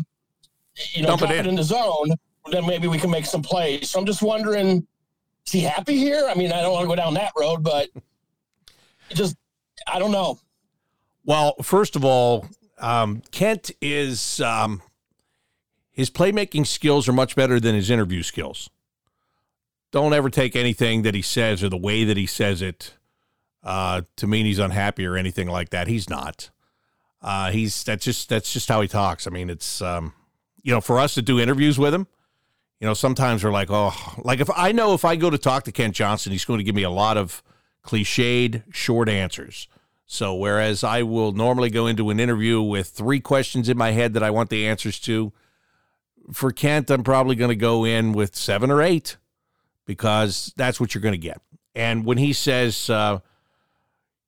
you know, Dump drop it in. it in the zone, then maybe we can make some plays. So I'm just wondering, is he happy here? I mean, I don't want to go down that road, but it just, I don't know. Well, first of all, um, Kent is, um, his playmaking skills are much better than his interview skills. Don't ever take anything that he says or the way that he says it uh, to mean he's unhappy or anything like that. He's not. Uh, he's that's just that's just how he talks. I mean, it's, um, you know, for us to do interviews with him, you know, sometimes we're like, oh, like if I know if I go to talk to Kent Johnson, he's going to give me a lot of cliched short answers. So whereas I will normally go into an interview with three questions in my head that I want the answers to, for Kent, I'm probably going to go in with seven or eight because that's what you're going to get. And when he says, uh,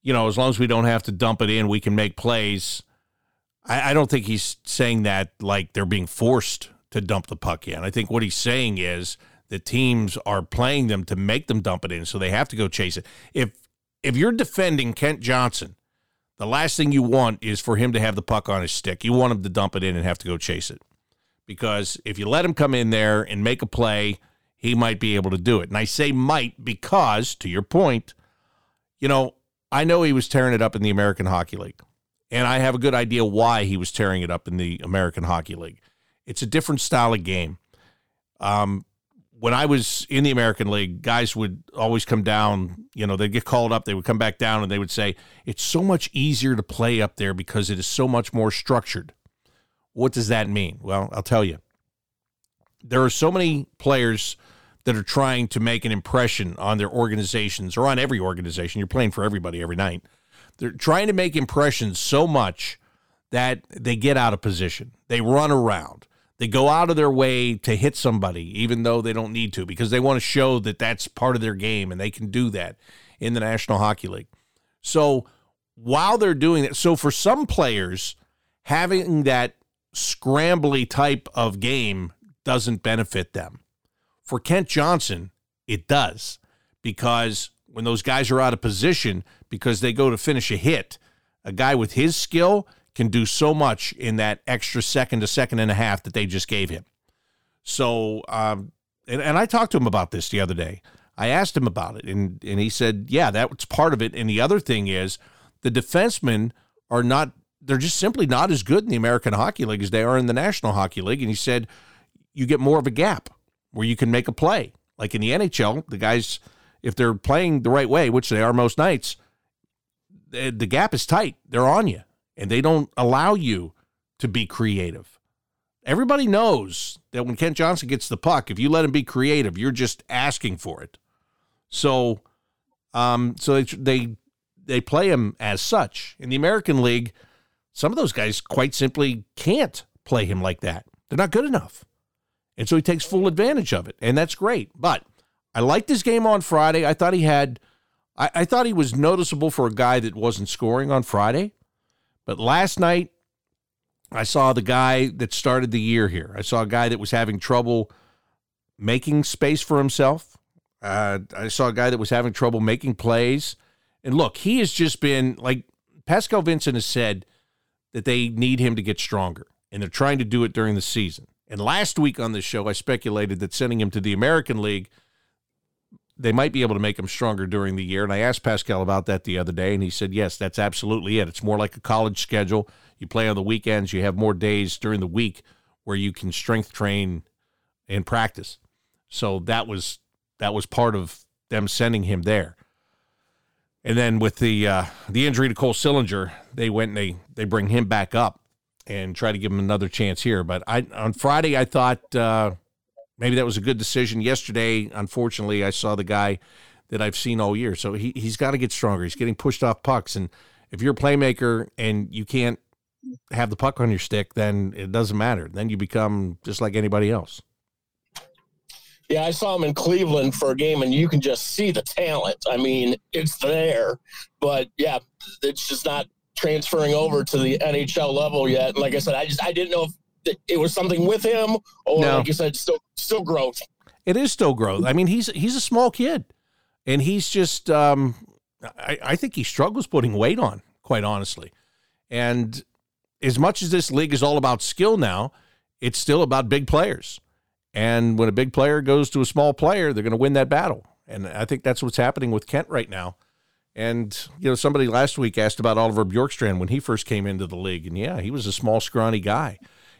you know, as long as we don't have to dump it in, we can make plays. I, I don't think he's saying that like they're being forced to dump the puck in. I think what he's saying is the teams are playing them to make them dump it in, so they have to go chase it. If if you're defending Kent Johnson, the last thing you want is for him to have the puck on his stick. You want him to dump it in and have to go chase it, because if you let him come in there and make a play, he might be able to do it. And I say might because, to your point, you know, I know he was tearing it up in the American Hockey League, and I have a good idea why he was tearing it up in the American Hockey League. It's a different style of game. Um, when I was in the American League, guys would always come down, you know, they'd get called up, they would come back down, and they would say, it's so much easier to play up there because it is so much more structured. What does that mean? Well, I'll tell you. There are so many players that are trying to make an impression on their organizations or on every organization. You're playing for everybody every night. They're trying to make impressions so much that they get out of position. They run around. They go out of their way to hit somebody, even though they don't need to, because they want to show that that's part of their game and they can do that in the National Hockey League. So while they're doing that, so for some players, having that scrambly type of game doesn't benefit them. For Kent Johnson, it does, because when those guys are out of position, because they go to finish a hit, a guy with his skill can do so much in that extra second to second and a half that they just gave him. So, um, and, and I talked to him about this the other day. I asked him about it, and, and he said, yeah, that was part of it. And the other thing is the defensemen are not, they're just simply not as good in the American Hockey League as they are in the National Hockey League. And he said, you get more of a gap where you can make a play. Like in the N H L, the guys, if they're playing the right way, which they are most nights, the, the gap is tight. They're on you. And they don't allow you to be creative. Everybody knows that when Kent Johnson gets the puck, if you let him be creative, you're just asking for it. So um, so they, they they play him as such. In the American League, some of those guys quite simply can't play him like that. They're not good enough. And so he takes full advantage of it, and that's great. But I liked his game on Friday. I thought he had I, I thought he was noticeable for a guy that wasn't scoring on Friday. But last night, I saw the guy that started the year here. I saw a guy that was having trouble making space for himself. Uh, I saw a guy that was having trouble making plays. And look, he has just been, like, Pascal Vincent has said that they need him to get stronger, and they're trying to do it during the season. And last week on this show, I speculated that sending him to the American League, they might be able to make him stronger during the year. And I asked Pascal about that the other day, and he said, yes, that's absolutely it. It's more like a college schedule. You play on the weekends. You have more days during the week where you can strength train and practice. So that was that was part of them sending him there. And then with the uh, the injury to Cole Sillinger, they went and they, they bring him back up and try to give him another chance here. But I on Friday, I thought uh, maybe that was a good decision. Yesterday, unfortunately, I saw the guy that I've seen all year. So he, he's got to get stronger. He's getting pushed off pucks. And if you're a playmaker and you can't have the puck on your stick, then it doesn't matter. Then you become just like anybody else. Yeah, I saw him in Cleveland for a game, and you can just see the talent. I mean, it's there. But, yeah, it's just not transferring over to the N H L level yet. And like I said, I just I didn't know if it was something with him or, no. like you said, still still growth. It is still growth. I mean, he's he's a small kid, and he's just um, – I, I think he struggles putting weight on, quite honestly. And as much as this league is all about skill now, it's still about big players. And when a big player goes to a small player, they're going to win that battle. And I think that's what's happening with Kent right now. And, you know, somebody last week asked about Oliver Bjorkstrand when he first came into the league. And, yeah, he was a small, scrawny guy.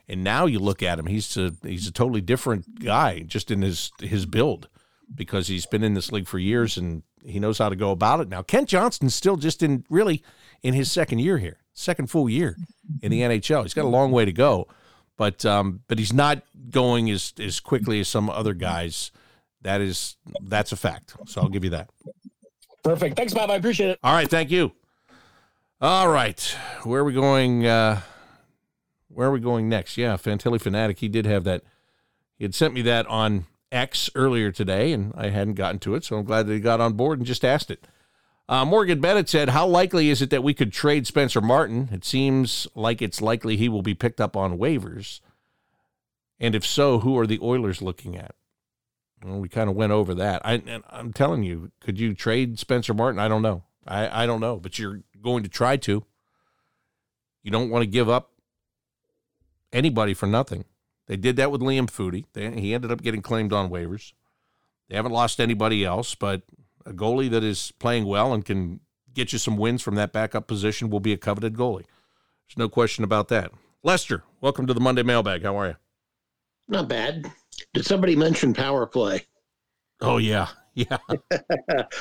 And now you look at him, he's a, he's a totally different guy just in his, his build because he's been in this league for years and he knows how to go about it now. Kent Johnson's still just in really in his second year here, second full year in the N H L. He's got a long way to go. But um, but he's not going as, as quickly as some other guys. That is, that's a fact. So I'll give you that. Perfect. Thanks, Bob. I appreciate it. All right. Thank you. All right. Where are we going? Uh, where are we going next? Yeah, Fantilli Fanatic. He did have that. He had sent me that on X earlier today, and I hadn't gotten to it. So I'm glad that he got on board and just asked it. Uh, Morgan Bennett said, how likely is it that we could trade Spencer Martin? It seems like it's likely he will be picked up on waivers. And if so, who are the Oilers looking at? Well, we kind of went over that. I, and I'm telling you, could you trade Spencer Martin? I don't know. I, I don't know, but you're going to try to. You don't want to give up anybody for nothing. They did that with Liam Foodie. They, he ended up getting claimed on waivers. They haven't lost anybody else, but a goalie that is playing well and can get you some wins from that backup position will be a coveted goalie. There's no question about that. Lester, welcome to the Monday Mailbag. How are you? Not bad. Did somebody mention power play? Oh, yeah. Yeah.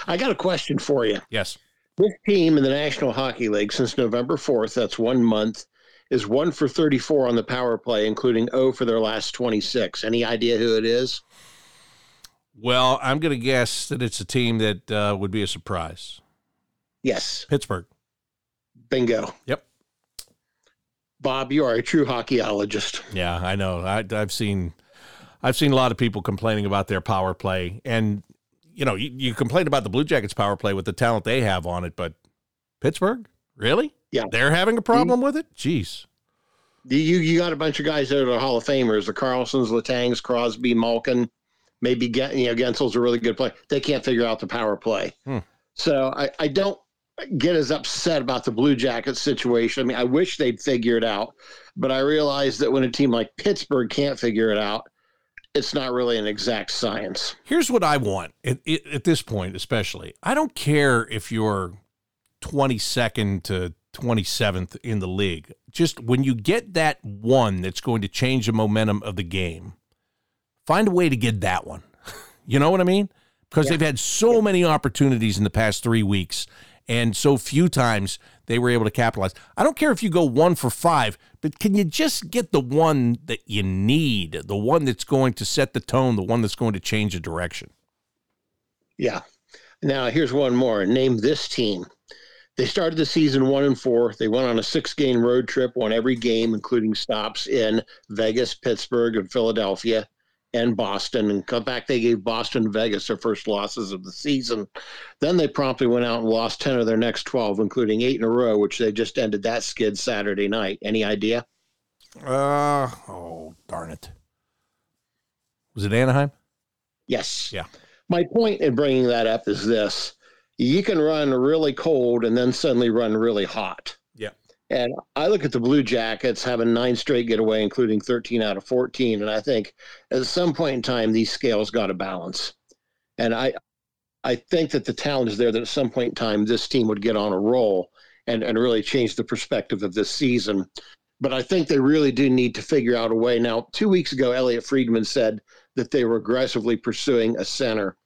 I got a question for you. Yes. This team in the National Hockey League since November fourth, that's one month, is one for thirty-four on the power play, including zero for their last twenty-six. Any idea who it is? Well, I'm going to guess that it's a team that uh, would be a surprise. Yes. Pittsburgh. Bingo. Yep. Bob, you are a true hockeyologist. Yeah, I know. I, I've seen I've seen a lot of people complaining about their power play. And, you know, you, you complain about the Blue Jackets power play with the talent they have on it, but Pittsburgh? Really? Yeah. They're having a problem mm-hmm. with it? Jeez. You, you got a bunch of guys that are Hall of Famers, the Carlsons, Latangs, Crosby, Malkin. Maybe, you know, Gensel's a really good player. They can't figure out the power play. Hmm. So I, I don't get as upset about the Blue Jackets situation. I mean, I wish they'd figure it out, but I realize that when a team like Pittsburgh can't figure it out, it's not really an exact science. Here's what I want at, at this point, especially. I don't care if you're twenty-second to twenty-seventh in the league. Just when you get that one that's going to change the momentum of the game, find a way to get that one. You know what I mean? Because yeah. they've had so many opportunities in the past three weeks and so few times they were able to capitalize. I don't care if you go one for five, but can you just get the one that you need, the one that's going to set the tone, the one that's going to change the direction? Yeah. Now, here's one more. Name this team. They started the season one and four. They went on a six-game road trip, won every game, including stops in Vegas, Pittsburgh, and Philadelphia. And Boston, and come back, they gave Boston and Vegas their first losses of the season. Then they promptly went out and lost ten of their next twelve, including eight in a row, which they just ended that skid Saturday night. Any idea? Uh, oh, darn it. Was it Anaheim? Yes. Yeah. My point in bringing that up is this. you can run really cold and then suddenly run really hot. Yeah. And I look at the Blue Jackets having nine straight getaway, including thirteen out of fourteen. And I think at some point in time, these scales got to balance. And I, I think that the talent is there that at some point in time, this team would get on a roll and, and really change the perspective of this season. But I think they really do need to figure out a way. Now, two weeks ago, Elliot Friedman said that they were aggressively pursuing a center.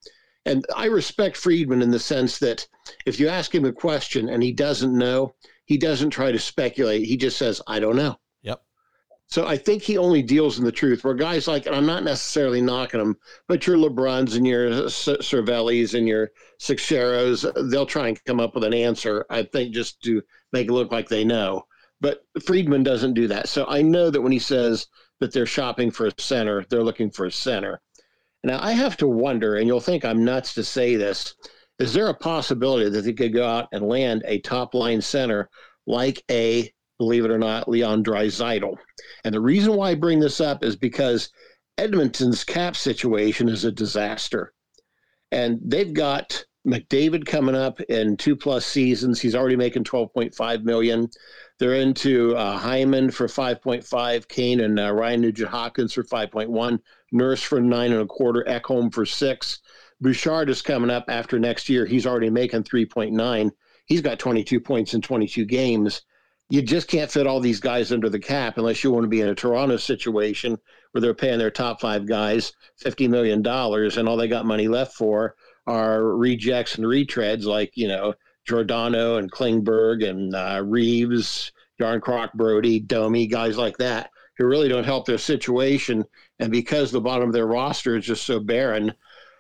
And I respect Friedman in the sense that if you ask him a question and he doesn't know, he doesn't try to speculate. He just says, I don't know. Yep. So I think he only deals in the truth, where guys like, and I'm not necessarily knocking them, but your LeBrons and your Cervellis and your Sixeros, they'll try and come up with an answer, I think, just to make it look like they know. But Friedman doesn't do that. So I know that when he says that they're shopping for a center, they're looking for a center. Now, I have to wonder, and you'll think I'm nuts to say this, is there a possibility that they could go out and land a top-line center like a, believe it or not, Leon Draisaitl? And the reason why I bring this up is because Edmonton's cap situation is a disaster. And they've got McDavid coming up in two-plus seasons. He's already making twelve point five million dollars. They're into uh, Hyman for five point five, Kane and uh, Ryan Nugent-Hopkins for five point one, Nurse for nine and a quarter, Ekholm for six. Bouchard is coming up after next year. He's already making three point nine. He's got twenty-two points in twenty-two games. You just can't fit all these guys under the cap unless you want to be in a Toronto situation where they're paying their top five guys fifty million dollars and all they got money left for are rejects and retreads like, you know, Giordano and Klingberg and uh, Reeves, Yarncroc, Brody, Domi, guys like that who really don't help their situation. And because the bottom of their roster is just so barren,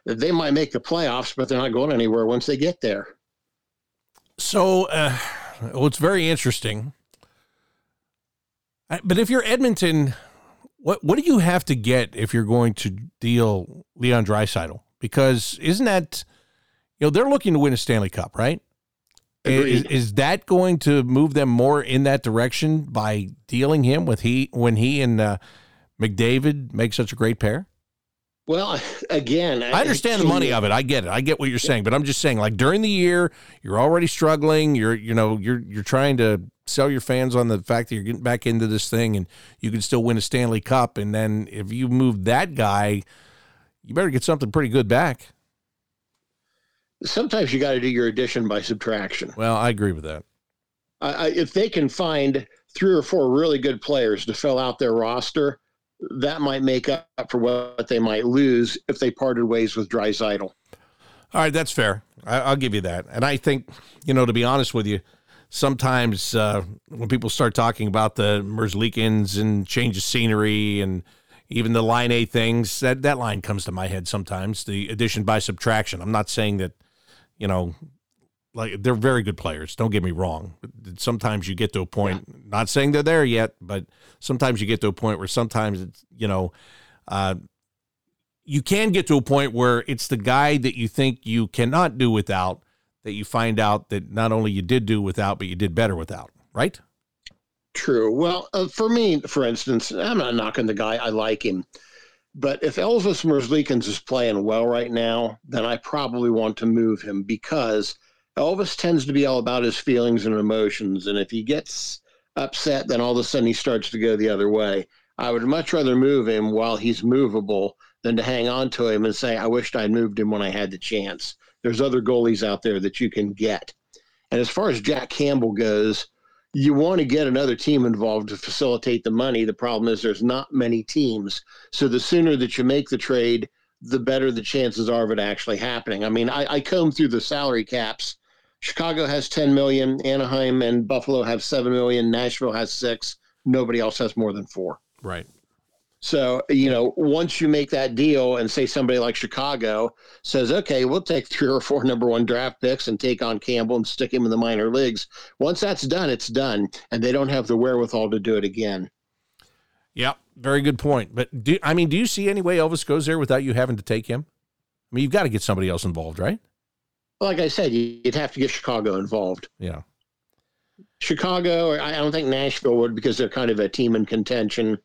they might make the playoffs, but they're not going anywhere once they get there. So, uh, well, it's very interesting. But if you're Edmonton, what what do you have to get if you're going to deal Leon Draisaitl? Because isn't that, you know, they're looking to win a Stanley Cup, right? Is, is that going to move them more in that direction by dealing him with he when he and uh, McDavid make such a great pair? Well, again, I, I understand I, the money of it. I get it. I get what you're saying, but I'm just saying, like, during the year, you're already struggling. You're, you know, you're you're trying to sell your fans on the fact that you're getting back into this thing and you can still win a Stanley Cup. And then if you move that guy, you better get something pretty good back. Sometimes you got to do your addition by subtraction. Well, I agree with that. Uh, if they can find three or four really good players to fill out their roster, that might make up for what they might lose if they parted ways with Draisaitl. All right, that's fair. I, I'll give you that. And I think, you know, to be honest with you, sometimes uh, when people start talking about the Merzlikens and change of scenery and even the line A things, that, that line comes to my head sometimes, the addition by subtraction. I'm not saying that, you know, like, they're very good players, don't get me wrong. Sometimes you get to a point, yeah. Not saying they're there yet, but sometimes you get to a point where sometimes, it's, you know, uh, you can get to a point where it's the guy that you think you cannot do without that you find out that not only you did do without, but you did better without, right? True. Well, uh, for me, for instance, I'm not knocking the guy. I like him. But if Elvis Merzlikens is playing well right now, then I probably want to move him because Elvis tends to be all about his feelings and emotions. And if he gets upset, then all of a sudden he starts to go the other way. I would much rather move him while he's movable than to hang on to him and say, I wished I'd moved him when I had the chance. There's other goalies out there that you can get. And as far as Jack Campbell goes, you want to get another team involved to facilitate the money. The problem is there's not many teams. So the sooner that you make the trade, the better the chances are of it actually happening. I mean, I, I comb through the salary caps. Chicago has ten million dollars. Anaheim and Buffalo have seven million dollars. Nashville has six. Nobody else has more than four. Right. So, you know, once you make that deal and say somebody like Chicago says, okay, we'll take three or four number one draft picks and take on Campbell and stick him in the minor leagues. Once that's done, it's done. And they don't have the wherewithal to do it again. Yeah, very good point. But do I mean, do you see any way Elvis goes there without you having to take him? I mean, you've got to get somebody else involved, right? Like I said, you'd have to get Chicago involved. Yeah. Chicago, or I don't think Nashville would because they're kind of a team in contention.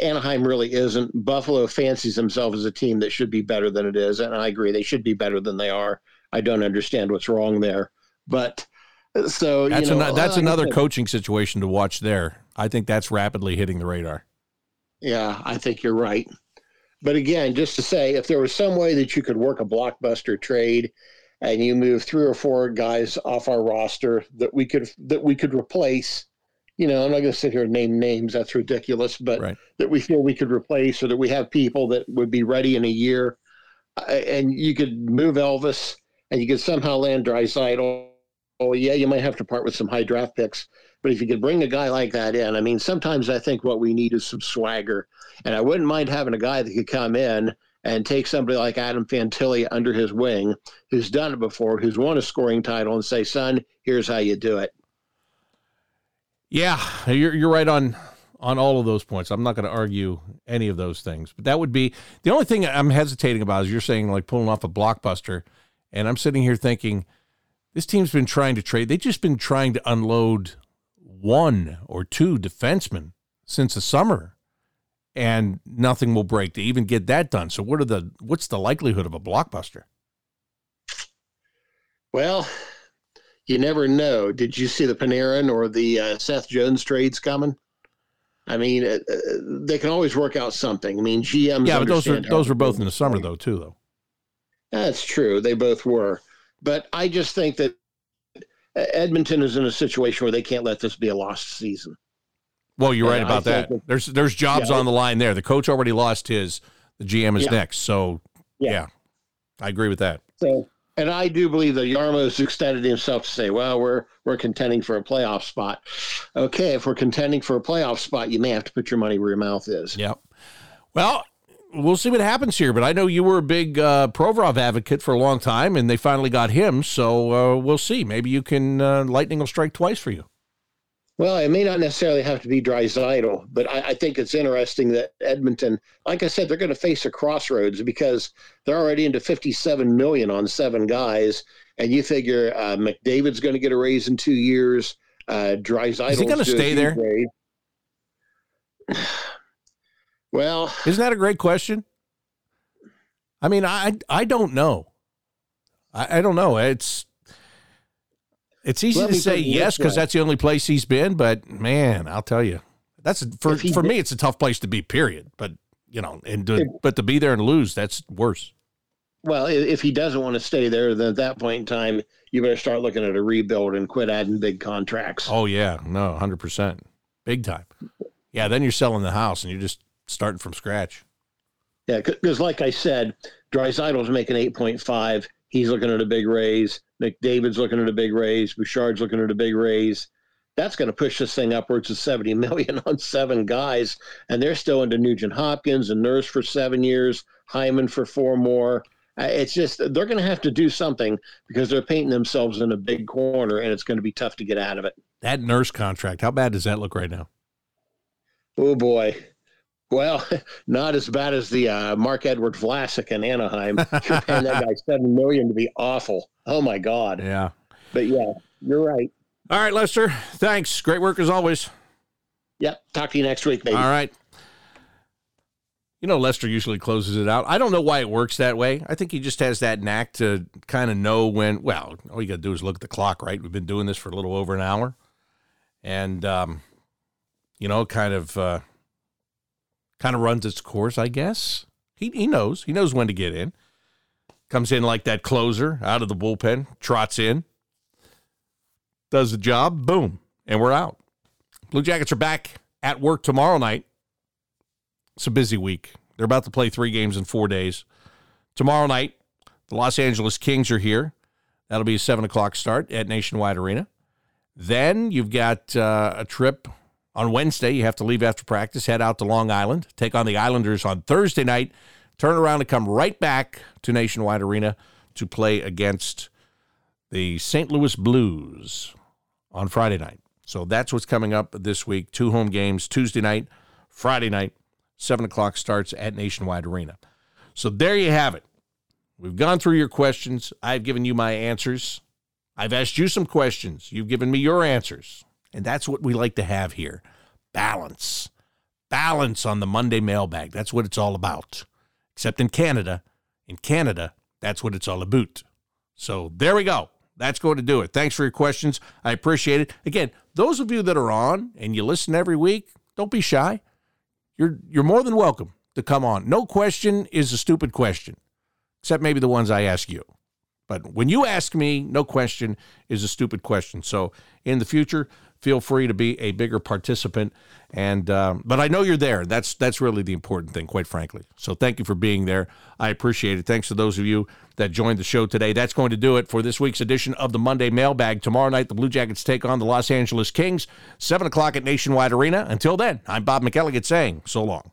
Anaheim really isn't. Buffalo fancies themselves as a team that should be better than it is, and I agree. They should be better than they are. I don't understand what's wrong there. But so that's, you know, an, that's uh, another coaching situation to watch there. I think that's rapidly hitting the radar. Yeah, I think you're right. But again, just to say, if there was some way that you could work a blockbuster trade and you move three or four guys off our roster that we could that we could replace, you know, I'm not going to sit here and name names. That's ridiculous. But right. that we feel we could replace, or that we have people that would be ready in a year, and you could move Elvis and you could somehow land Draisaitl. Oh, yeah, you might have to part with some high draft picks. But if you could bring a guy like that in, I mean, sometimes I think what we need is some swagger. And I wouldn't mind having a guy that could come in and take somebody like Adam Fantilli under his wing, who's done it before, who's won a scoring title, and say, son, here's how you do it. Yeah, you're you're right on on all of those points. I'm not going to argue any of those things. But that would be the only thing I'm hesitating about is you're saying like pulling off a blockbuster. And I'm sitting here thinking, this team's been trying to trade. They've just been trying to unload one or two defensemen since the summer, and nothing will break to even get that done. So what are the, what's the likelihood of a blockbuster? Well, you never know. Did you see the Panarin or the uh, Seth Jones trades coming? I mean, uh, they can always work out something. I mean, G Ms. Yeah, but those are, those were both in the summer though, too, though. That's true. They both were, but I just think that Edmonton is in a situation where they can't let this be a lost season. Well, you're right about that. that. There's there's jobs yeah, on the line there. The coach already lost his. The G M is yeah. next. So, yeah. yeah, I agree with that. So, and I do believe that Yarmo's extended himself to say, well, we're we're contending for a playoff spot. Okay, if we're contending for a playoff spot, you may have to put your money where your mouth is. Yep. Well, we'll see what happens here, but I know you were a big uh, Provorov advocate for a long time, and they finally got him, so uh, we'll see. Maybe you can, uh, lightning will strike twice for you. Well, it may not necessarily have to be Draisaitl, but I, I think it's interesting that Edmonton, like I said, they're going to face a crossroads because they're already into fifty-seven million dollars on seven guys, and you figure uh, McDavid's going to get a raise in two years. Uh, Draisaitl is going to stay there. Well, isn't that a great question? I mean, I I don't know. I, I don't know. It's it's easy to say yes because that's the only place he's been. But man, I'll tell you, that's for for me, it's a tough place to be. Period. But you know, and to, but to be there and lose, that's worse. Well, if he doesn't want to stay there, then at that point in time, you better start looking at a rebuild and quit adding big contracts. Oh yeah, no, one hundred percent, big time. Yeah, then you're selling the house and you're just starting from scratch. Yeah, because like I said, Draisaitl's making eight point five. He's looking at a big raise. McDavid's looking at a big raise. Bouchard's looking at a big raise. That's going to push this thing upwards to seventy million dollars on seven guys, and they're still into Nugent Hopkins and Nurse for seven years, Hyman for four more. It's just they're going to have to do something because they're painting themselves in a big corner, and it's going to be tough to get out of it. That Nurse contract, how bad does that look right now? Oh, boy. Well, not as bad as the uh, Mark Edward Vlasic in Anaheim. You're paying that guy seven million to be awful. Oh my God! Yeah, but yeah, you're right. All right, Lester. Thanks. Great work as always. Yep. Talk to you next week, baby. All right. You know, Lester usually closes it out. I don't know why it works that way. I think he just has that knack to kind of know when. Well, all you got to do is look at the clock, right? We've been doing this for a little over an hour, and um, you know, kind of. Uh, Kind of runs its course, I guess. He he knows. He knows when to get in. Comes in like that closer out of the bullpen, trots in, does the job, boom, and we're out. Blue Jackets are back at work tomorrow night. It's a busy week. They're about to play three games in four days. Tomorrow night, the Los Angeles Kings are here. That'll be a seven o'clock start at Nationwide Arena. Then you've got uh, a trip on Wednesday. You have to leave after practice, head out to Long Island, take on the Islanders on Thursday night, turn around and come right back to Nationwide Arena to play against the Saint Louis Blues on Friday night. So that's what's coming up this week. Two home games, Tuesday night, Friday night, seven o'clock starts at Nationwide Arena. So there you have it. We've gone through your questions. I've given you my answers. I've asked you some questions. You've given me your answers. And that's what we like to have here. Balance. Balance on the Monday mailbag. That's what it's all about. Except in Canada. In Canada, that's what it's all about. So there we go. That's going to do it. Thanks for your questions. I appreciate it. Again, those of you that are on and you listen every week, don't be shy. You're you're more than welcome to come on. No question is a stupid question, except maybe the ones I ask you. But when you ask me, no question is a stupid question. So in the future, feel free to be a bigger participant. And um, but I know you're there. That's that's really the important thing, quite frankly. So thank you for being there. I appreciate it. Thanks to those of you that joined the show today. That's going to do it for this week's edition of the Monday Mailbag. Tomorrow night, the Blue Jackets take on the Los Angeles Kings, seven o'clock at Nationwide Arena. Until then, I'm Bob McElligott saying so long.